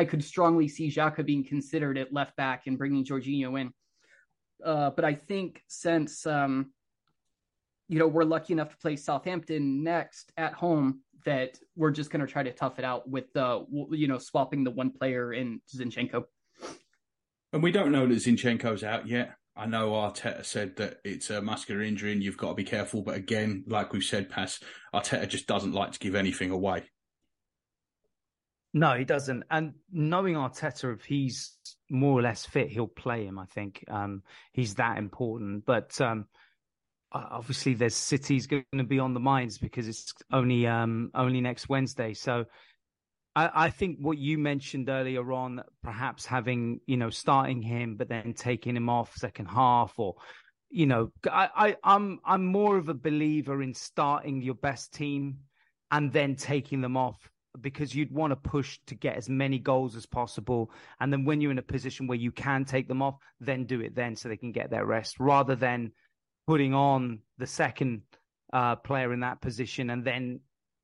could strongly see Xhaka being considered at left back and bringing Jorginho in. But I think since... we're lucky enough to play Southampton next at home, that we're just going to try to tough it out with, swapping the one player in Zinchenko. And we don't know that Zinchenko's out yet. I know Arteta said that it's a muscular injury and you've got to be careful. But again, like we've said, Pass, Arteta just doesn't like to give anything away. No, he doesn't. And knowing Arteta, if he's more or less fit, he'll play him, I think. He's that important. But... obviously, there's City's going to be on the minds because it's only next Wednesday. So I think what you mentioned earlier on, perhaps having, starting him, but then taking him off second half, or, I'm more of a believer in starting your best team and then taking them off, because you'd want to push to get as many goals as possible. And then when you're in a position where you can take them off, then do it then so they can get their rest, rather than putting on the second player in that position and then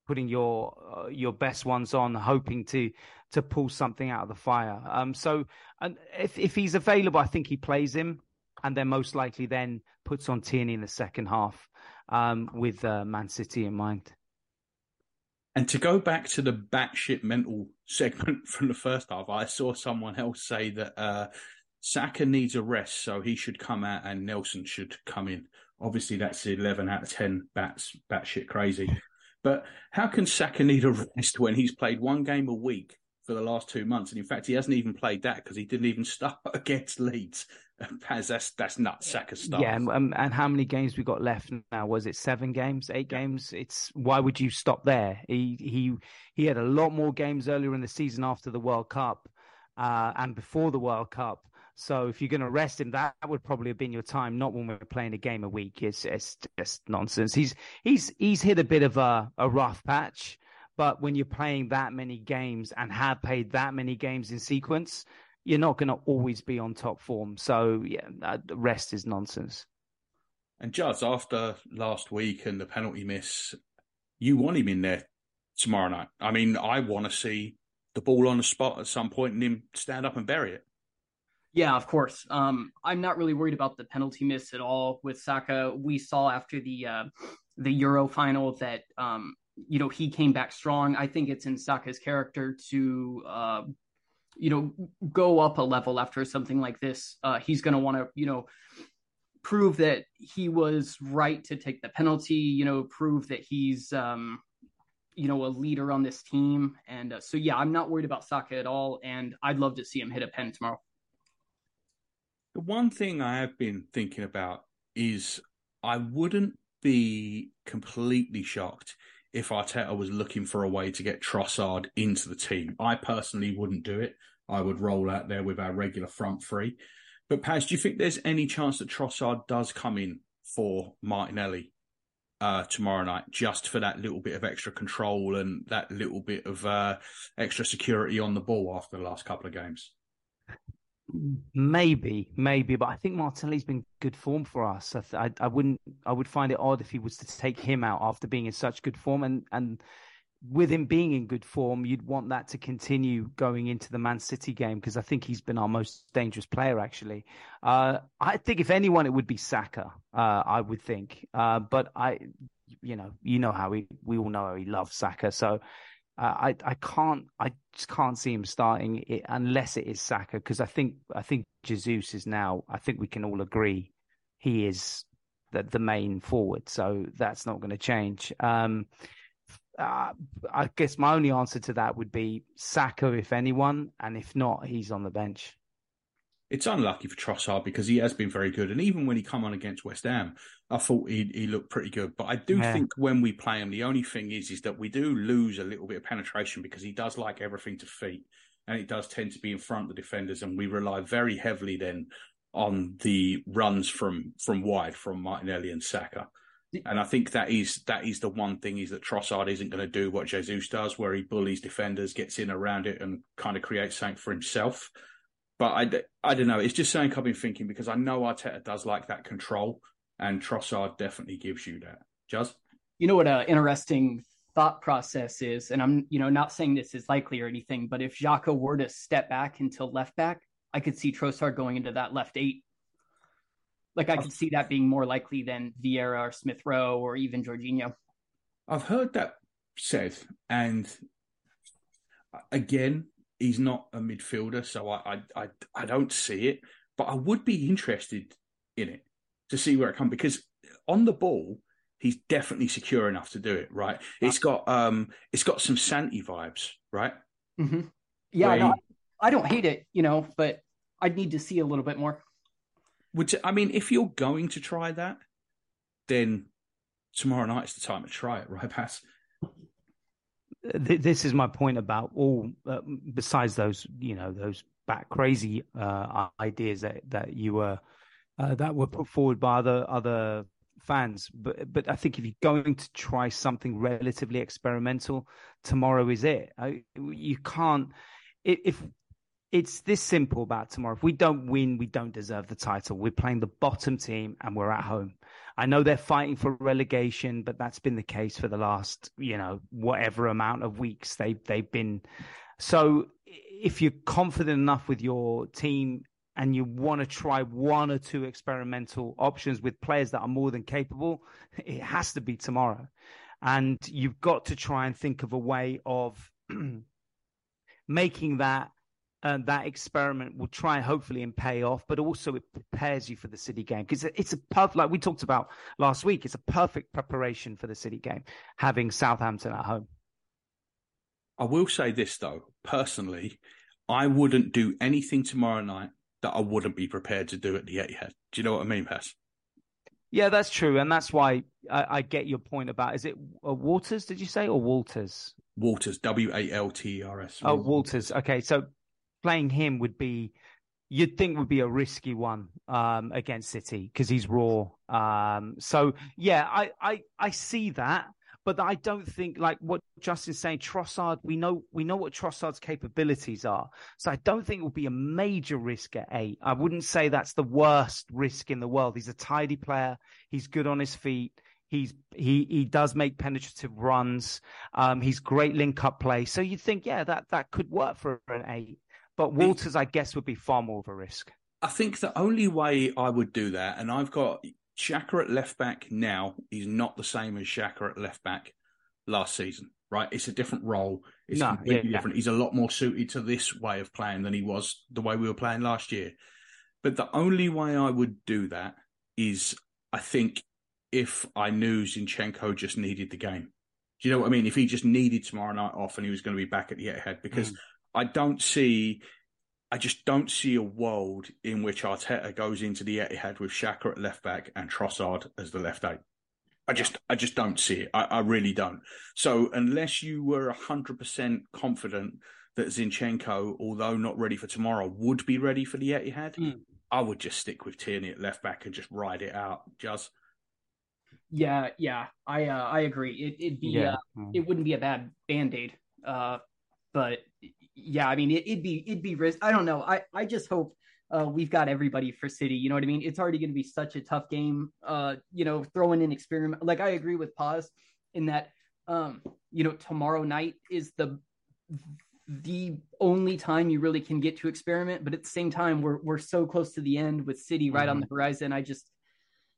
putting your best ones on, hoping to pull something out of the fire. So and if he's available, I think he plays him, and then most likely then puts on Tierney in the second half with Man City in mind. And to go back to the batshit mental segment from the first half, I saw someone else say that... Saka needs a rest, so he should come out and Nelson should come in. Obviously, that's 11 out of 10 batshit crazy. But how can Saka need a rest when he's played one game a week for the last 2 months? And in fact, he hasn't even played that because he didn't even start against Leeds. That's nuts. Saka starts. Yeah, and how many games we got left now? Was it 7 games, 8 games? It's why would you stop there? He had a lot more games earlier in the season after the World Cup and before the World Cup. So if you're going to rest him, that would probably have been your time, not when we're playing a game a week. It's just nonsense. He's hit a bit of a rough patch, but when you're playing that many games and have played that many games in sequence, you're not going to always be on top form. So, yeah, rest is nonsense. And Juz, after last week and the penalty miss, you want him in there tomorrow night. I mean, I want to see the ball on the spot at some point and him stand up and bury it. Yeah, of course. I'm not really worried about the penalty miss at all with Saka. We saw after the Euro final that, he came back strong. I think it's in Saka's character to, go up a level after something like this. He's going to want to, prove that he was right to take the penalty, prove that he's, a leader on this team. And so, I'm not worried about Saka at all. And I'd love to see him hit a pen tomorrow. The one thing I have been thinking about is I wouldn't be completely shocked if Arteta was looking for a way to get Trossard into the team. I personally wouldn't do it. I would roll out there with our regular front three. But, Paz, do you think there's any chance that Trossard does come in for Martinelli tomorrow night, just for that little bit of extra control and that little bit of extra security on the ball after the last couple of games? Maybe, but I think Martinelli's been good form for us. I would find it odd if he was to take him out after being in such good form, and with him being in good form, you'd want that to continue going into the Man City game, because I think he's been our most dangerous player, actually. I think if anyone, it would be Saka. I would think, but you know how we all know how he loves Saka, so. I just can't see him starting it unless it is Saka, because I think Jesus is now, I think we can all agree he is the main forward, so that's not going to change. I guess my only answer to that would be Saka if anyone, and if not, he's on the bench. It's unlucky for Trossard because he has been very good. And even when he come on against West Ham, I thought he looked pretty good. But I do think when we play him, the only thing is that we do lose a little bit of penetration because he does like everything to feet. And it does tend to be in front of the defenders. And we rely very heavily then on the runs from wide, from Martinelli and Saka. And I think that is the one thing, is that Trossard isn't going to do what Jesus does, where he bullies defenders, gets in around it and kind of creates something for himself. But I don't know. It's just something I've been thinking, because I know Arteta does like that control, and Trossard definitely gives you that. Juz? You know what an interesting thought process is, and I'm not saying this is likely or anything, but if Xhaka were to step back into left back, I could see Trossard going into that left eight. Like, I could see that being more likely than Vieira or Smith Rowe or even Jorginho. I've heard that said, and again, he's not a midfielder, so I don't see it. But I would be interested in it to see where it comes, because on the ball, he's definitely secure enough to do it, right? It's got some Santi vibes, right? Mm-hmm. Yeah, where I don't hate it, but I'd need to see a little bit more. If you're going to try that, then tomorrow night's the time to try it, right, Pat? This is my point about all, besides those, those bat crazy ideas that you were that were put forward by other fans. But I think if you're going to try something relatively experimental, tomorrow is it. You can't. If it's this simple about tomorrow, if we don't win, we don't deserve the title. We're playing the bottom team and we're at home. I know they're fighting for relegation, but that's been the case for the last, whatever amount of weeks they've been. So if you're confident enough with your team and you want to try one or two experimental options with players that are more than capable, it has to be tomorrow. And you've got to try and think of a way of making that. And that experiment will try and hopefully and pay off, but also it prepares you for the City game, because it's a perfect, like we talked about last week, it's a perfect preparation for the City game, having Southampton at home. I will say this, though. Personally, I wouldn't do anything tomorrow night that I wouldn't be prepared to do at the Etihad. Do you know what I mean, Pat? Yeah, that's true. And that's why I get your point about, is it Walters, did you say, or Walters? Walters, W-A-L-T-E-R-S. Oh, Walters. Okay, so playing him would be a risky one against City, because he's raw. I see that, but I don't think, like what Justin's saying, Trossard, we know what Trossard's capabilities are. So I don't think it will be a major risk at 8. I wouldn't say that's the worst risk in the world. He's a tidy player. He's good on his feet. He does make penetrative runs. He's great link-up play. So you think, that could work for an 8. But Walters, I guess, would be far more of a risk. I think the only way I would do that, and I've got Xhaka at left back now, he's not the same as Xhaka at left back last season, right? It's a different role. It's completely different. He's a lot more suited to this way of playing than he was the way we were playing last year. But the only way I would do that is, I think, if I knew Zinchenko just needed the game. Do you know what I mean? If he just needed tomorrow night off and he was going to be back at the Etihad, because I just don't see a world in which Arteta goes into the Etihad with Xhaka at left back and Trossard as the left eight. I just don't see it. I really don't. So unless you were 100% confident that Zinchenko, although not ready for tomorrow, would be ready for the Etihad, I would just stick with Tierney at left back and just ride it out. Just I agree. It wouldn't be a bad Band-Aid, but. Yeah, I mean, it'd be risk. I don't know. I just hope we've got everybody for City. You know what I mean? It's already going to be such a tough game. Throwing an experiment. Like, I agree with Paz in that, tomorrow night is the only time you really can get to experiment. But at the same time, we're so close to the end with City right on the horizon. I just,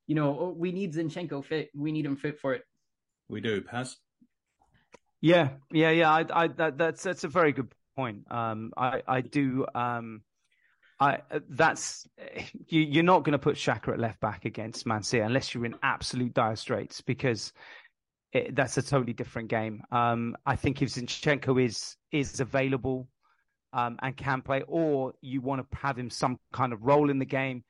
we need Zinchenko fit. We need him fit for it. We do, Paz. Yeah. That's a very good point. You're not going to put Xhaka at left back against Man City unless you're in absolute dire straits, because that's a totally different game. I think if Zinchenko is available and can play, or you want to have him some kind of role in the game,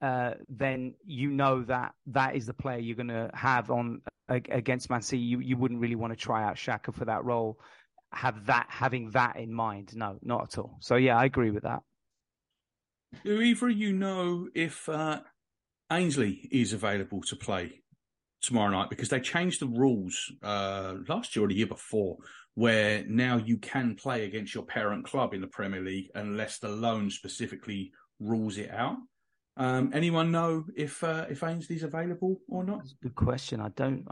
then that is the player you're going to have on against Man City. You wouldn't really want to try out Xhaka for that role. Having that in mind, no, not at all. So yeah, I agree with that. Do either of you know if Ainsley is available to play tomorrow night? Because they changed the rules last year or the year before, where now you can play against your parent club in the Premier League unless the loan specifically rules it out. Anyone know if Ainsley's available or not? That's a good question. I don't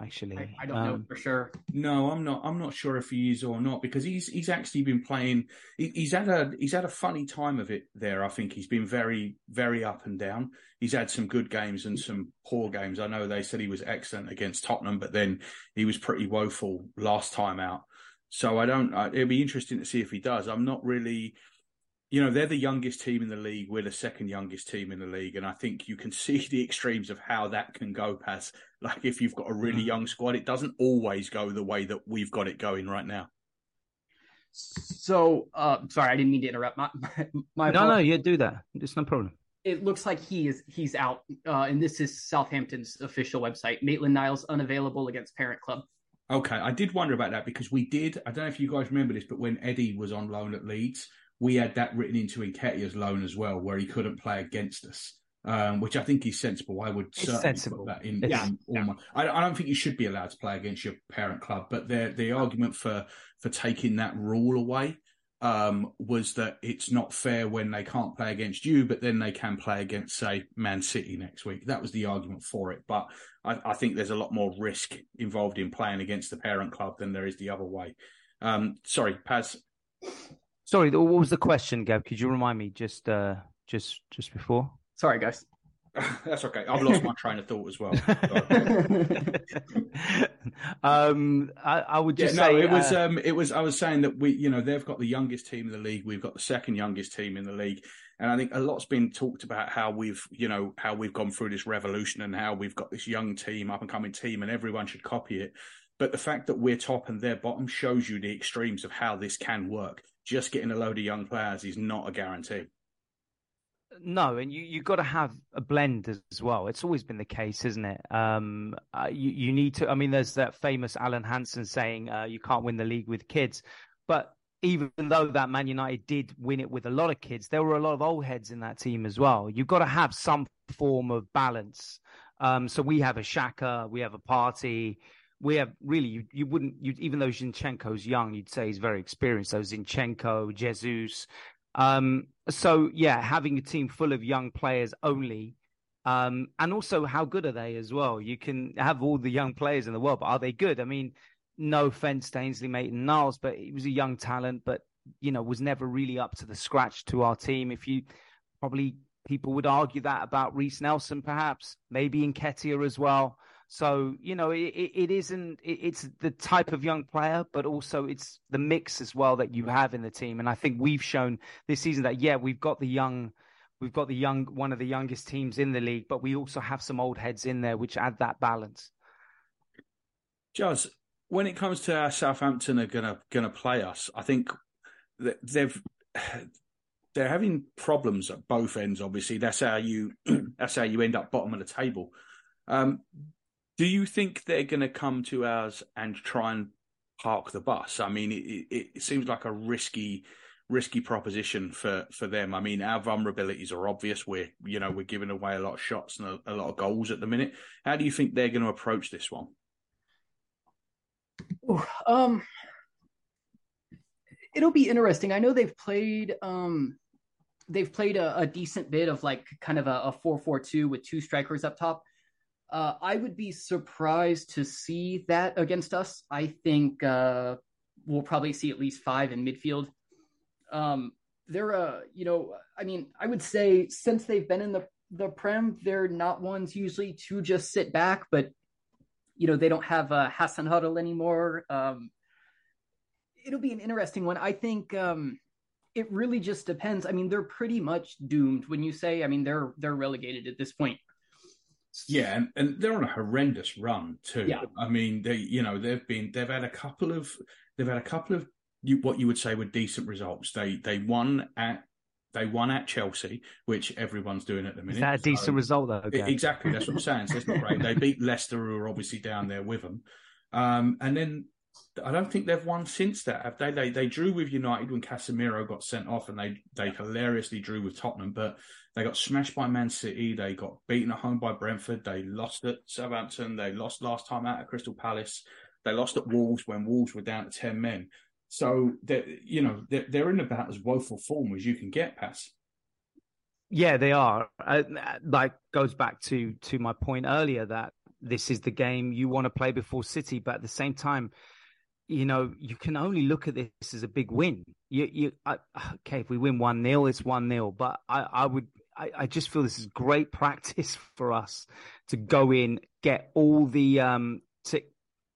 actually. I don't know for sure. No, I'm not sure if he is or not, because he's actually been playing. He's had a funny time of it there. I think he's been very, very up and down. He's had some good games and some poor games. I know they said he was excellent against Tottenham, but then he was pretty woeful last time out. So it'll be interesting to see if he does. I'm not really. They're the youngest team in the league. We're the second youngest team in the league. And I think you can see the extremes of how that can go, Paz. Like, if you've got a really young squad, it doesn't always go the way that we've got it going right now. So, sorry, I didn't mean to interrupt. My no, you do that. It's no problem. It looks like he's out. And this is Southampton's official website. Maitland-Niles unavailable against parent club. Okay, I did wonder about that, because I don't know if you guys remember this, but when Eddie was on loan at Leeds, we had that written into Nketiah's loan as well, where he couldn't play against us, which I think is sensible. I would certainly put that in. I don't think you should be allowed to play against your parent club, but the argument for taking that rule away was that it's not fair when they can't play against you, but then they can play against, say, Man City next week. That was the argument for it. But I think there's a lot more risk involved in playing against the parent club than there is the other way. Sorry, Paz. Sorry, what was the question, Gab? Could you remind me just before? Sorry, guys. That's okay. I've lost my train of thought as well. I would just say it was. I was saying that they've got the youngest team in the league. We've got the second youngest team in the league, and I think a lot's been talked about how we've gone through this revolution and how we've got this young team, up and coming team, and everyone should copy it. But the fact that we're top and they're bottom shows you the extremes of how this can work. Just getting a load of young players is not a guarantee. No, and you've got to have a blend as well. It's always been the case, isn't it? You need to. I mean, there's that famous Alan Hansen saying, you can't win the league with kids. But even though that Man United did win it with a lot of kids, there were a lot of old heads in that team as well. You've got to have some form of balance. So we have a Xhaka, we have a Partey. We have really, even though Zinchenko's young, you'd say he's very experienced. So Zinchenko, Jesus. Having a team full of young players only. And also, how good are they as well? You can have all the young players in the world, but are they good? I mean, no offense to Ainsley Maitland-Niles, but he was a young talent, but, was never really up to the scratch to our team. If you Probably people would argue that about Reese Nelson, perhaps, maybe Nketiah as well. So, you know, it's the type of young player, but also it's the mix as well that you have in the team. And I think we've shown this season that, yeah, we've got one of the youngest teams in the league, but we also have some old heads in there, which add that balance. Jaz, when it comes to how Southampton are going to play us, I think they're having problems at both ends. Obviously, that's how you end up bottom of the table. Do you think they're going to come to ours and try and park the bus? I mean, it seems like a risky proposition for them. I mean, our vulnerabilities are obvious. We're giving away a lot of shots and a lot of goals at the minute. How do you think they're going to approach this one? It'll be interesting. I know they've played a decent bit of like kind of a 4-4-2 with two strikers up top. I would be surprised to see that against us. I think we'll probably see at least five in midfield. I would say since they've been in the Prem, they're not ones usually to just sit back, but you know, they don't have Hassan Huddle anymore. It'll be an interesting one. I think it really just depends. I mean, they're pretty much doomed when you say, I mean, they're relegated at this point. Yeah, and they're on a horrendous run too. Yeah. I mean, they've had a couple of what you would say were decent results. They won at Chelsea, which everyone's doing at the minute. Is that a decent result though? Okay. Exactly, that's what I'm saying. So it's not great. They beat Leicester, who are obviously down there with them, and then I don't think they've won since that, have they? They drew with United when Casemiro got sent off, and they hilariously drew with Tottenham, but they got smashed by Man City. They got beaten at home by Brentford. They lost at Southampton. They lost last time out at Crystal Palace. They lost at Wolves when Wolves were down to 10 men. So, they're in about as woeful form as you can get, Pass. Yeah, they are. Like, goes back to my point earlier that this is the game you want to play before City, but at the same time, you know, you can only look at this as a big win. Okay, if we win 1-0, it's 1-0. But I just feel this is great practice for us to go in, get all the to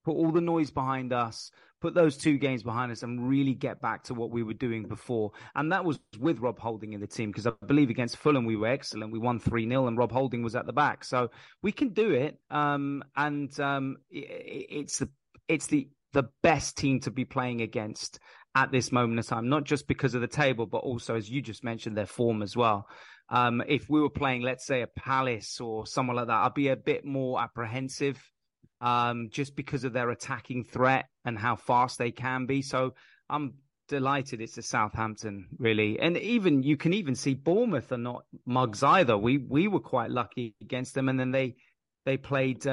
put all the noise behind us, put those two games behind us, and really get back to what we were doing before. And that was with Rob Holding in the team, because I believe against Fulham we were excellent. We won 3-0 and Rob Holding was at the back. So we can do it. It's the best team to be playing against at this moment in time, not just because of the table, but also, as you just mentioned, their form as well. If we were playing, let's say, a Palace or someone like that, I'd be a bit more apprehensive just because of their attacking threat and how fast they can be. So I'm delighted it's a Southampton, really. And even you can even see Bournemouth are not mugs either. We were quite lucky against them, and then they played...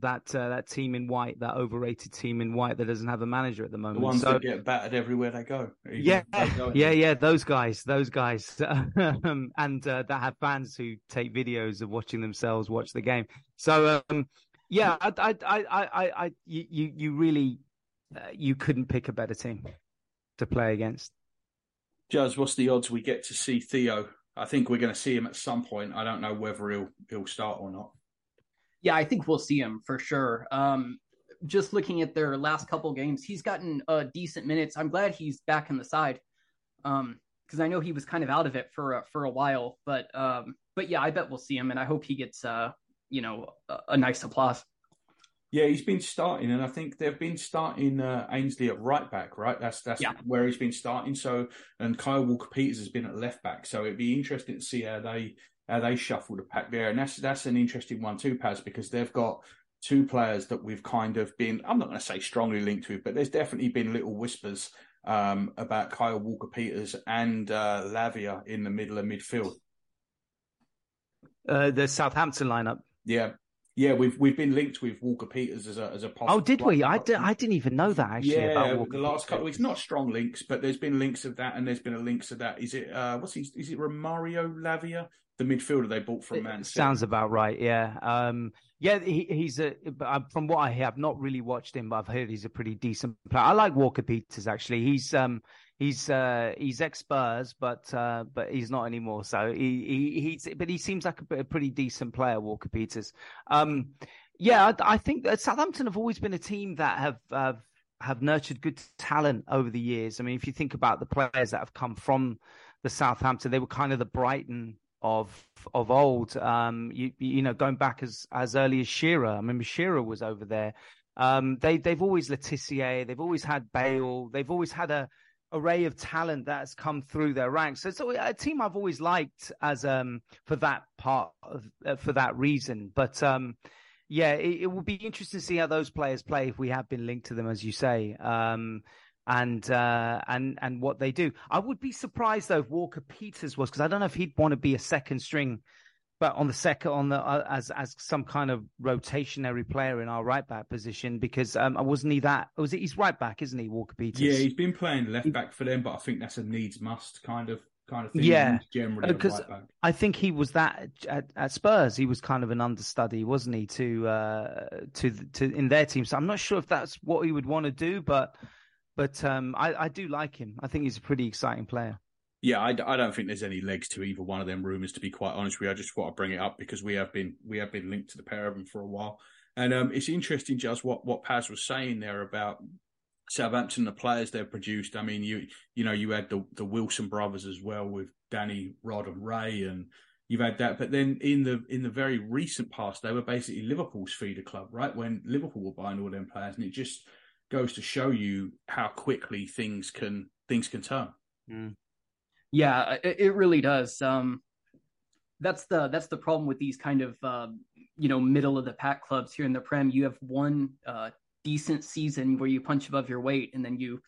that team in white, that overrated team in white that doesn't have a manager at the moment. The ones that get battered everywhere they go. Those guys. and that have fans who take videos of watching themselves watch the game. So, you couldn't pick a better team to play against. Jaz, what's the odds we get to see Theo? I think we're going to see him at some point. I don't know whether he'll start or not. Yeah, I think we'll see him for sure. Just looking at their last couple games, he's gotten decent minutes. I'm glad he's back in the side because I know he was kind of out of it for a while. But yeah, I bet we'll see him, and I hope he gets a nice applause. Yeah, he's been starting, and I think they've been starting Ainsley at right back, right? That's where he's been starting. So, and Kyle Walker-Peters has been at left back, so it'd be interesting to see how they shuffle the pack there. And that's an interesting one too, Paz, because they've got two players that we've kind of been, I'm not going to say strongly linked to, but there's definitely been little whispers about Kyle Walker-Peters and Lavia in the middle of midfield. The Southampton lineup. Yeah. Yeah, we've been linked with Walker-Peters as a possible. Oh, did we? I didn't even know that actually. Yeah, about Walker-Peters. The last couple of weeks, not strong links, but there's been links of that, and there's been a links of that. Is it Romario Lavia, the midfielder they bought from Man City? Sounds about right. Yeah, he's from what I hear, I've not really watched him, but I've heard he's a pretty decent player. I like Walker-Peters actually. He's He's ex-Spurs, but he's not anymore. So but he seems like a pretty decent player, Walker-Peters. Yeah, I think that Southampton have always been a team that have nurtured good talent over the years. I mean, if you think about the players that have come from the Southampton, they were kind of the Brighton of old. You know, going back as early as Shearer. I remember Shearer was over there. They've always Letitia. They've always had Bale. They've always had a array of talent that's come through their ranks. So it's a team I've always liked as for that part of, for that reason. But yeah, it will be interesting to see how those players play if we have been linked to them, as you say, and what they do. I would be surprised though if Walker-Peters was, because I don't know if he'd want to be a second string, but as some kind of rotationary player in our right back position, because wasn't he that? Was it he's right back, isn't he, Walker-Peters? Yeah, he's been playing left back for them, but I think that's a needs must kind of thing. Yeah, generally because right back. I think he was that at Spurs. He was kind of an understudy, wasn't he, to in their team? So I'm not sure if that's what he would want to do, but I do like him. I think he's a pretty exciting player. Yeah, I don't think there's any legs to either one of them rumours, to be quite honest with you. I just want to bring it up because we have been linked to the pair of them for a while, and it's interesting just what Paz was saying there about Southampton, the players they've produced. I mean, you know, you had the Wilson brothers as well with Danny, Rod and Ray, and you've had that. But then in the very recent past, they were basically Liverpool's feeder club, right? When Liverpool were buying all them players, and it just goes to show you how quickly things can turn. Mm. Yeah, it really does. That's the problem with these kind of middle of the pack clubs here in the Prem. You have one decent season where you punch above your weight, and then you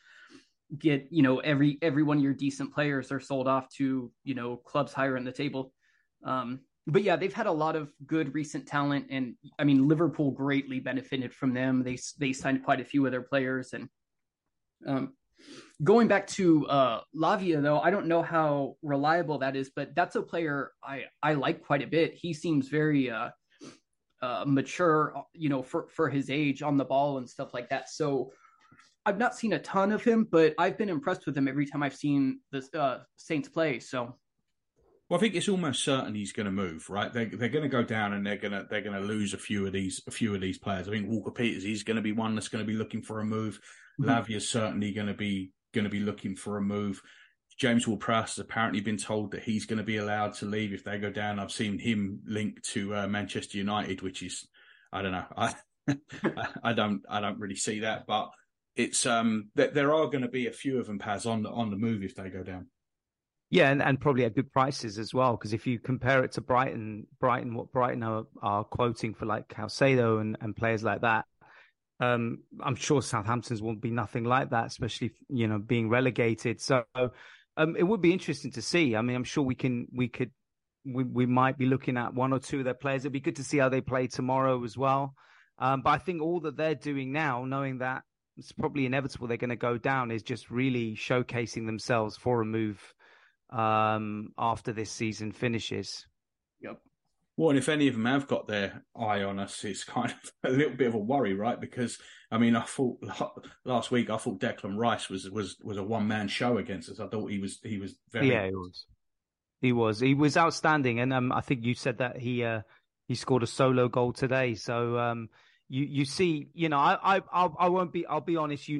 get, every one of your decent players are sold off to, clubs higher in the table. But yeah, they've had a lot of good recent talent, and I mean, Liverpool greatly benefited from them. They signed quite a few of their players, and going back to Lavia, though, I don't know how reliable that is, but that's a player I like quite a bit. He seems very mature, for his age, on the ball and stuff like that. So I've not seen a ton of him, but I've been impressed with him every time I've seen the Saints play. So, well, I think it's almost certain he's going to move, right? They're going to go down, and they're going to lose a few of these players. I think Walker-Peters, he's going to be one that's going to be looking for a move. Mm-hmm. Lavia's certainly going to be looking for a move. James Ward-Prowse has apparently been told that he's going to be allowed to leave if they go down. I've seen him linked to Manchester United, which is, I don't know, I don't really see that, but it's there are going to be a few of them, Paz, on the move if they go down. Yeah, and probably at good prices as well, because if you compare it to Brighton, what Brighton are quoting for like Caicedo and players like that. I'm sure Southampton's won't be nothing like that, especially, being relegated. So it would be interesting to see. I mean, I'm sure we might be looking at one or two of their players. It'd be good to see how they play tomorrow as well. But I think all that they're doing now, knowing that it's probably inevitable they're going to go down, is just really showcasing themselves for a move after this season finishes. Yep. Well, and if any of them have got their eye on us, it's kind of a little bit of a worry, right? Because, I mean, I thought last week, Declan Rice was a one-man show against us. I thought he was very... Yeah, he was. He was outstanding. And I think you said that he scored a solo goal today. So you see, I'll be honest,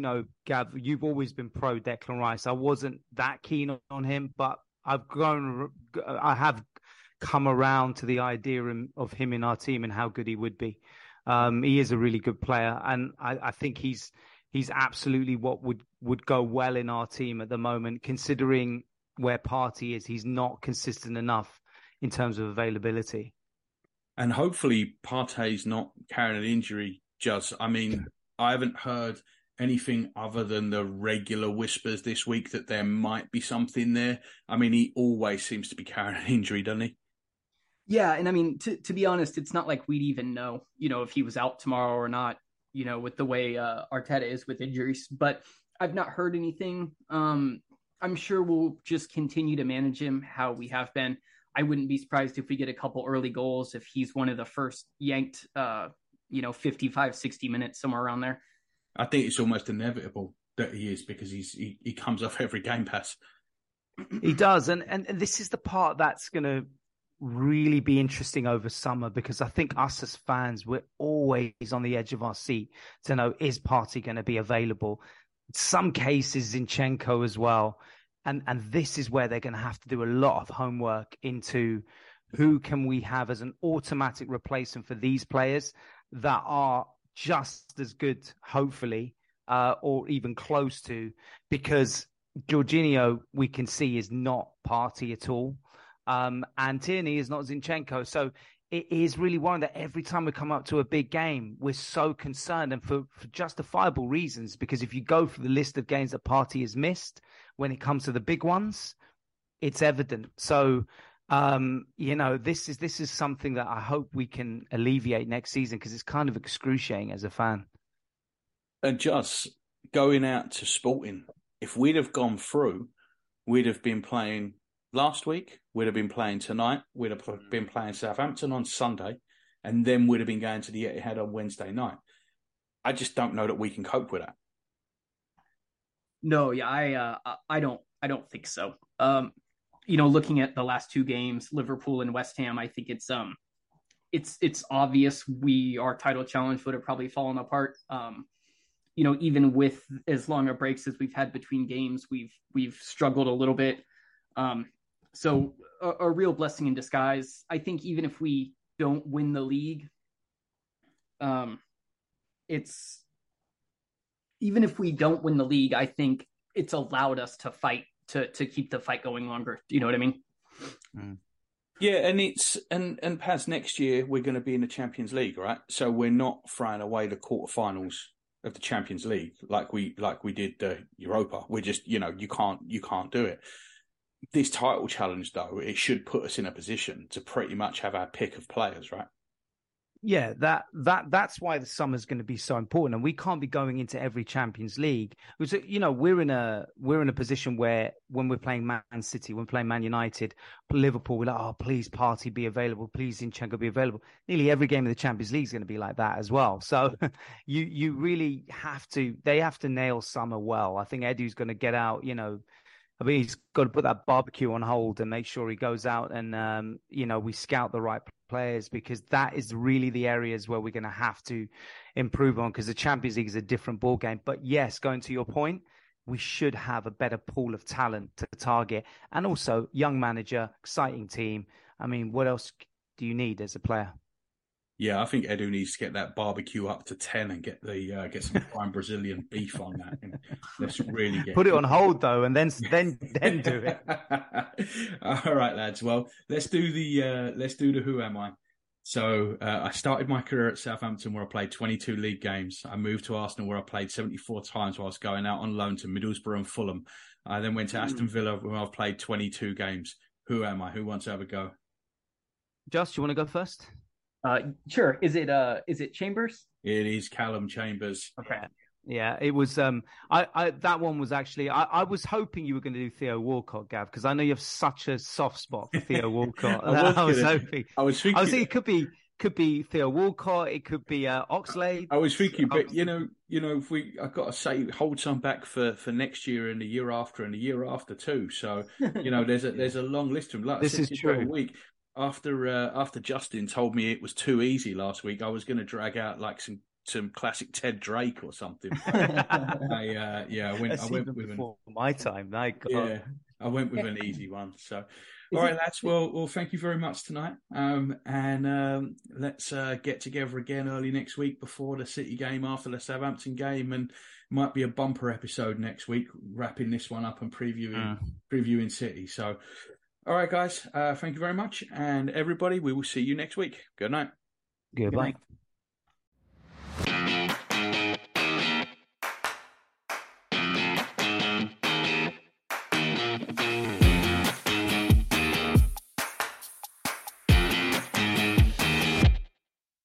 Gav, you've always been pro Declan Rice. I wasn't that keen on him, but I have come around to the idea of him in our team and how good he would be. He is a really good player, and I think he's absolutely what would go well in our team at the moment, considering where Partey is. He's not consistent enough in terms of availability. And hopefully Partey's not carrying an injury, Juz. I mean, I haven't heard anything other than the regular whispers this week that there might be something there. I mean, he always seems to be carrying an injury, doesn't he? Yeah, and I mean, to be honest, it's not like we'd even know, if he was out tomorrow or not, with the way Arteta is with injuries. But I've not heard anything. I'm sure we'll just continue to manage him how we have been. I wouldn't be surprised if we get a couple early goals, if he's one of the first yanked, 55, 60 minutes, somewhere around there. I think it's almost inevitable that he is, because he comes off every game pass. He does, and this is the part that's going to really be interesting over summer, because I think us as fans, we're always on the edge of our seat to know, is Partey going to be available? In some cases, Zinchenko as well. And this is where they're going to have to do a lot of homework into who can we have as an automatic replacement for these players that are just as good, hopefully, or even close to, because Jorginho, we can see, is not Partey at all. And Tierney is not Zinchenko. So it is really worrying that every time we come up to a big game, we're so concerned, and for justifiable reasons, because if you go through the list of games that Partey has missed, when it comes to the big ones, it's evident. So, this is something that I hope we can alleviate next season, because it's kind of excruciating as a fan. And just going out to Sporting, if we'd have gone through, we'd have been playing last week, we'd have been playing tonight, we'd have been playing Southampton on Sunday, and then we'd have been going to the Etihad on Wednesday night. I just don't know that we can cope with that. No, yeah, I don't think so. Looking at the last two games, Liverpool and West Ham, I think it's obvious our title challenge would have probably fallen apart. Even with as long a breaks as we've had between games, we've struggled a little bit. So a real blessing in disguise. I think even if we don't win the league, I think it's allowed us to fight, to keep the fight going longer. Do you know what I mean? Mm. Yeah, and it's Paz, next year we're going to be in the Champions League, right? So we're not throwing away the quarterfinals of the Champions League like we did the Europa. We're just, you can't do it. This title challenge, though, it should put us in a position to pretty much have our pick of players, right? Yeah, that's why the summer's going to be so important, and we can't be going into every Champions League. So, we're in a position where when we're playing Man City, when we're playing Man United, Liverpool, we're like, oh, please Partey be available, please Zinchenko be available. Nearly every game of the Champions League is going to be like that as well. So you really have to nail summer well. I think Edu's going to get out, he's got to put that barbecue on hold and make sure he goes out and, we scout the right players, because that is really the areas where we're going to have to improve on, because the Champions League is a different ball game. But yes, going to your point, we should have a better pool of talent to target. And also, young manager, exciting team. I mean, what else do you need as a player? Yeah, I think Edu needs to get that barbecue up to 10 and get get some prime Brazilian beef on that. And let's really put it on hold though, and then do it. All right, lads. Well, let's do the Who Am I? So I started my career at Southampton, where I played 22 league games. I moved to Arsenal, where I played 74 times whilst going out on loan to Middlesbrough and Fulham. I then went to Aston Villa, where I've played 22 games. Who am I? Who wants to have a go? Just, you want to go first? Sure. Is it Chambers? It is Callum Chambers. Okay. Yeah, it was. I was hoping you were going to do Theo Walcott, Gav, because I know you have such a soft spot for Theo Walcott. I was thinking. I was thinking it could be Theo Walcott. It could be Oxlade. I was thinking, but if I've got to say, hold some back for next year and the year after and the year after too. So there's a long list of them. Like, this is true. Week. After Justin told me it was too easy last week, I was going to drag out like some classic Ted Drake or something. I went with an easy one. So, all right, lads. Well, thank you very much tonight. Let's get together again early next week before the City game, after the Southampton game, and might be a bumper episode next week, wrapping this one up and previewing City. So. All right, guys, thank you very much. And everybody, we will see you next week. Good night. Goodbye. Good night.